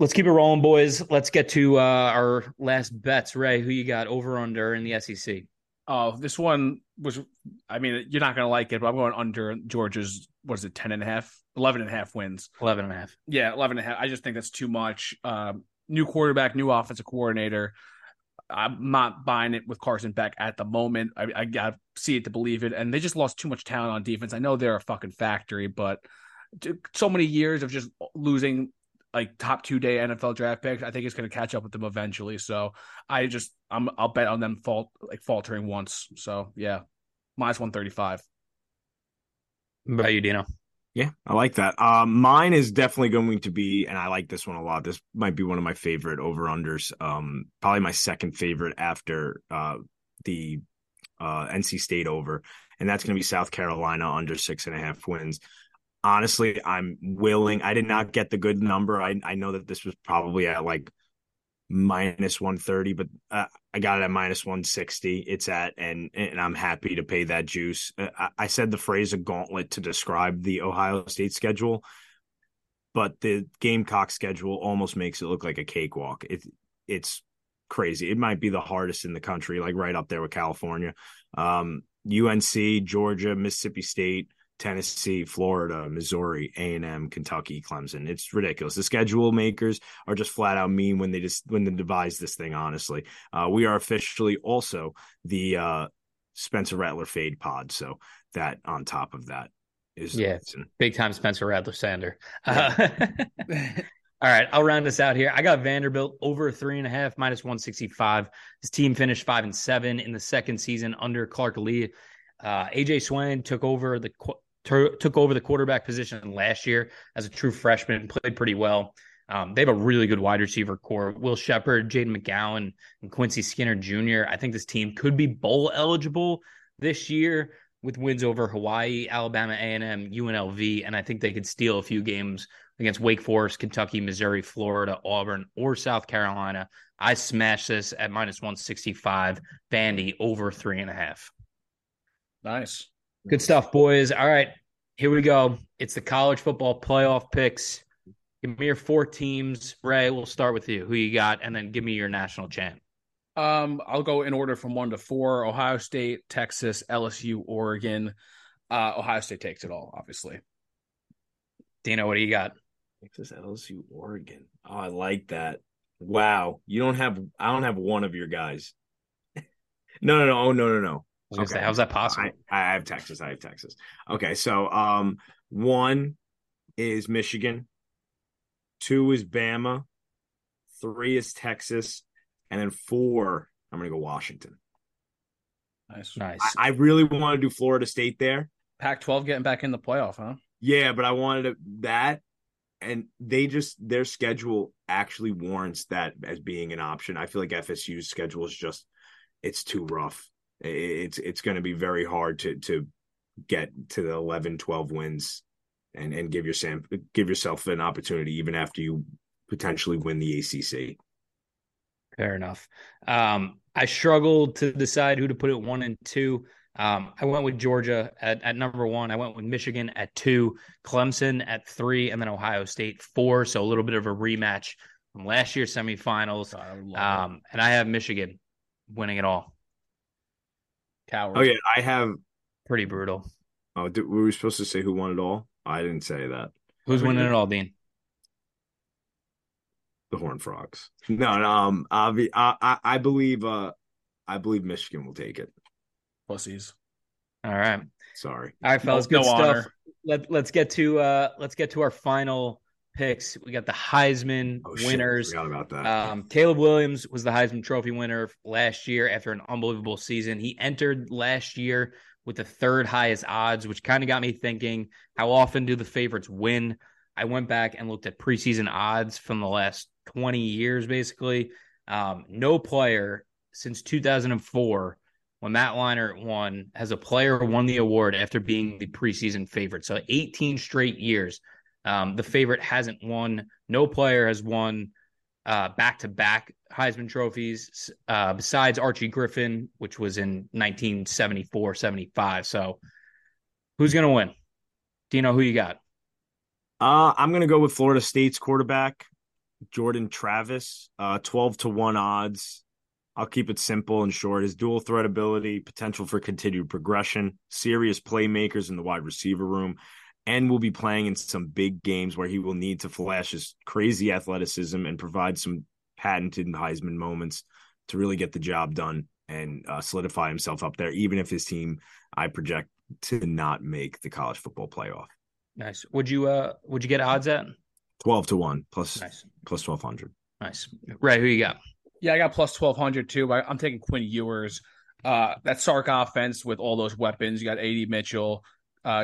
Let's keep it rolling, boys. Let's get to our last bets. Ray, who you got over under in the SEC? Oh, this one was, I mean, you're not going to like it, but I'm going under Georgia's, 11.5 wins. 11.5. Yeah, 11.5. I just think that's too much. New quarterback, new offensive coordinator. I'm not buying it with Carson Beck at the moment. I got to see it to believe it. And they just lost too much talent on defense. I know they're a fucking factory, but so many years of just losing like top 2-day NFL draft picks, I think it's going to catch up with them eventually. So I'll bet on them faltering once. So yeah, -135. What about you, Dino? Yeah, I like that. Mine is definitely going to be, and I like this one a lot. This might be one of my favorite over-unders, probably my second favorite after the NC State over, and that's going to be South Carolina under 6.5 wins. Honestly, I'm willing. I did not get the good number. I know that this was probably at like -130, but I got it at -160. It's at, and I'm happy to pay that juice. I said the phrase a gauntlet to describe the Ohio State schedule, but the Gamecock schedule almost makes it look like a cakewalk. It's crazy. It might be the hardest in the country, like right up there with California. UNC, Georgia, Mississippi State, Tennessee, Florida, Missouri, A&M, Kentucky, Clemson. It's ridiculous. The schedule makers are just flat out mean when they devise this thing, honestly. We are officially also the Spencer Rattler fade pod. So that on top of that is big time Spencer Rattler Sander. All right, I'll round this out here. I got Vanderbilt over 3.5, -165. This team finished 5-7 in the second season under Clark Lee. AJ Swain took over the quarterback position last year as a true freshman, played pretty well. They have a really good wide receiver core. Will Shepard, Jaden McGowan, and Quincy Skinner Jr. I think this team could be bowl eligible this year with wins over Hawaii, Alabama A&M, UNLV, and I think they could steal a few games against Wake Forest, Kentucky, Missouri, Florida, Auburn, or South Carolina. I smash this at -165, Vandy over 3.5. Nice. Good stuff, boys. All right, here we go. It's the college football playoff picks. Give me your four teams. Ray, we'll start with you. Who you got? And then give me your national champ. I'll go in order from 1 to 4. Ohio State, Texas, LSU, Oregon. Ohio State takes it all, obviously. Dino, what do you got? Texas, LSU, Oregon. Oh, I like that. Wow. I don't have one of your guys. No. Oh, no. Okay. Say, how's that possible? I have Texas. Okay, so 1 is Michigan, 2 is Bama, 3 is Texas, and then 4, I'm going to go Washington. Nice. I really want to do Florida State there. Pac-12 getting back in the playoff, huh? Yeah, but I wanted that, and their schedule actually warrants that as being an option. I feel like FSU's schedule is just – it's too rough. It's going to be very hard to get to the 11, 12 wins and give yourself an opportunity even after you potentially win the ACC. Fair enough. I struggled to decide who to put at 1 and 2. I went with Georgia at number 1. I went with Michigan at 2, Clemson at 3, and then Ohio State 4. So a little bit of a rematch from last year's semifinals. And I have Michigan winning it all. Coward. Oh, yeah. I have. Pretty brutal. Oh, were we supposed to say who won it all? I didn't say that. Who's winning it all, Dean? The Horned Frogs. No. I believe Michigan will take it. Pussies. All right. Sorry. All right, fellas. Good stuff. Let's get to our final picks. We got the Heisman winners. Forgot about that. Caleb Williams was the Heisman Trophy winner last year after an unbelievable season. He entered last year with the third highest odds, which kind of got me thinking, how often do the favorites win? I went back and looked at preseason odds from the last 20 years, basically. No player since 2004, when Matt Leinart won, has a player won the award after being the preseason favorite. So 18 straight years, the favorite hasn't won. No player has won back-to-back Heisman trophies besides Archie Griffin, which was in 1974-75. So who's going to win? Dino, who you got? I'm going to go with Florida State's quarterback, Jordan Travis, 12-1 odds. I'll keep it simple and short. His dual threat ability, potential for continued progression, serious playmakers in the wide receiver room, and will be playing in some big games where he will need to flash his crazy athleticism and provide some patented Heisman moments to really get the job done and solidify himself up there, even if his team, I project, to not make the college football playoff. Nice. Would you get odds at? 12-1 plus 1,200. Nice. Ray, who you got? Yeah, I got plus 1,200 too. I'm taking Quinn Ewers. That Sark offense with all those weapons. You got A.D. Mitchell,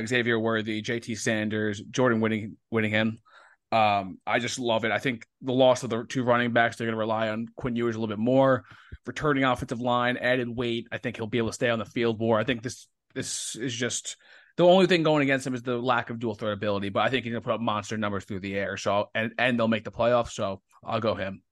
Xavier Worthy, JT Sanders, Jordan Whittingham. I just love it. I think the loss of the two running backs, they're going to rely on Quinn Ewers a little bit more. Returning offensive line, added weight. I think he'll be able to stay on the field more. I think this is just the only thing going against him is the lack of dual threat ability, but I think he's going to put up monster numbers through the air. So and they'll make the playoffs. So I'll go him.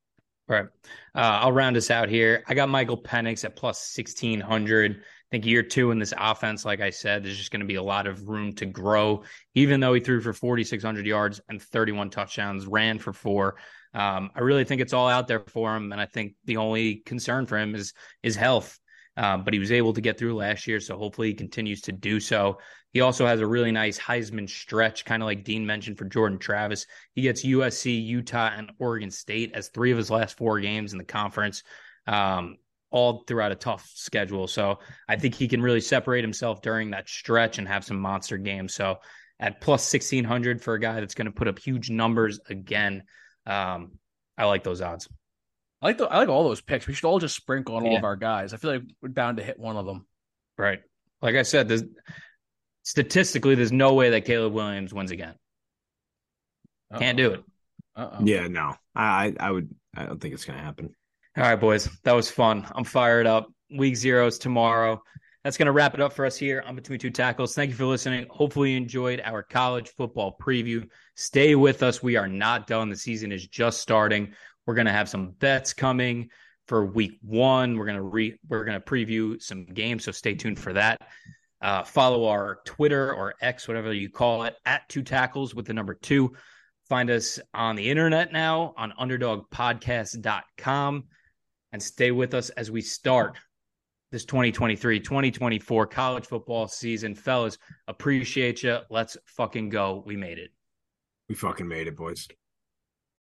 All right. I'll round us out here. I got Michael Penix at plus 1,600. I think year 2 in this offense, like I said, there's just going to be a lot of room to grow, even though he threw for 4,600 yards and 31 touchdowns, ran for 4. I really think it's all out there for him. And I think the only concern for him is health. But he was able to get through last year, so hopefully he continues to do so. He also has a really nice Heisman stretch, kind of like Dean mentioned for Jordan Travis. He gets USC, Utah, and Oregon State as 3 of his last 4 games in the conference, all throughout a tough schedule. So I think he can really separate himself during that stretch and have some monster games. So at plus 1,600 for a guy that's going to put up huge numbers again, I like those odds. I like all those picks. We should all just sprinkle on all of our guys. I feel like we're bound to hit one of them. Right. Like I said, statistically, there's no way that Caleb Williams wins again. Can't do it. Yeah, no. I don't think it's going to happen. All right, boys. That was fun. I'm fired up. Week 0 is tomorrow. That's going to wrap it up for us here on Between Two Tackles. Thank you for listening. Hopefully you enjoyed our college football preview. Stay with us. We are not done. The season is just starting. We're going to have some bets coming for week 1. We're going to preview some games, so stay tuned for that. Follow our Twitter or X, whatever you call it, at 2Tackles with the number 2. Find us on the internet now on underdogpodcast.com, and stay with us as we start this 2023-2024 college football season. Fellas, appreciate you. Let's fucking go. We made it. We fucking made it, boys.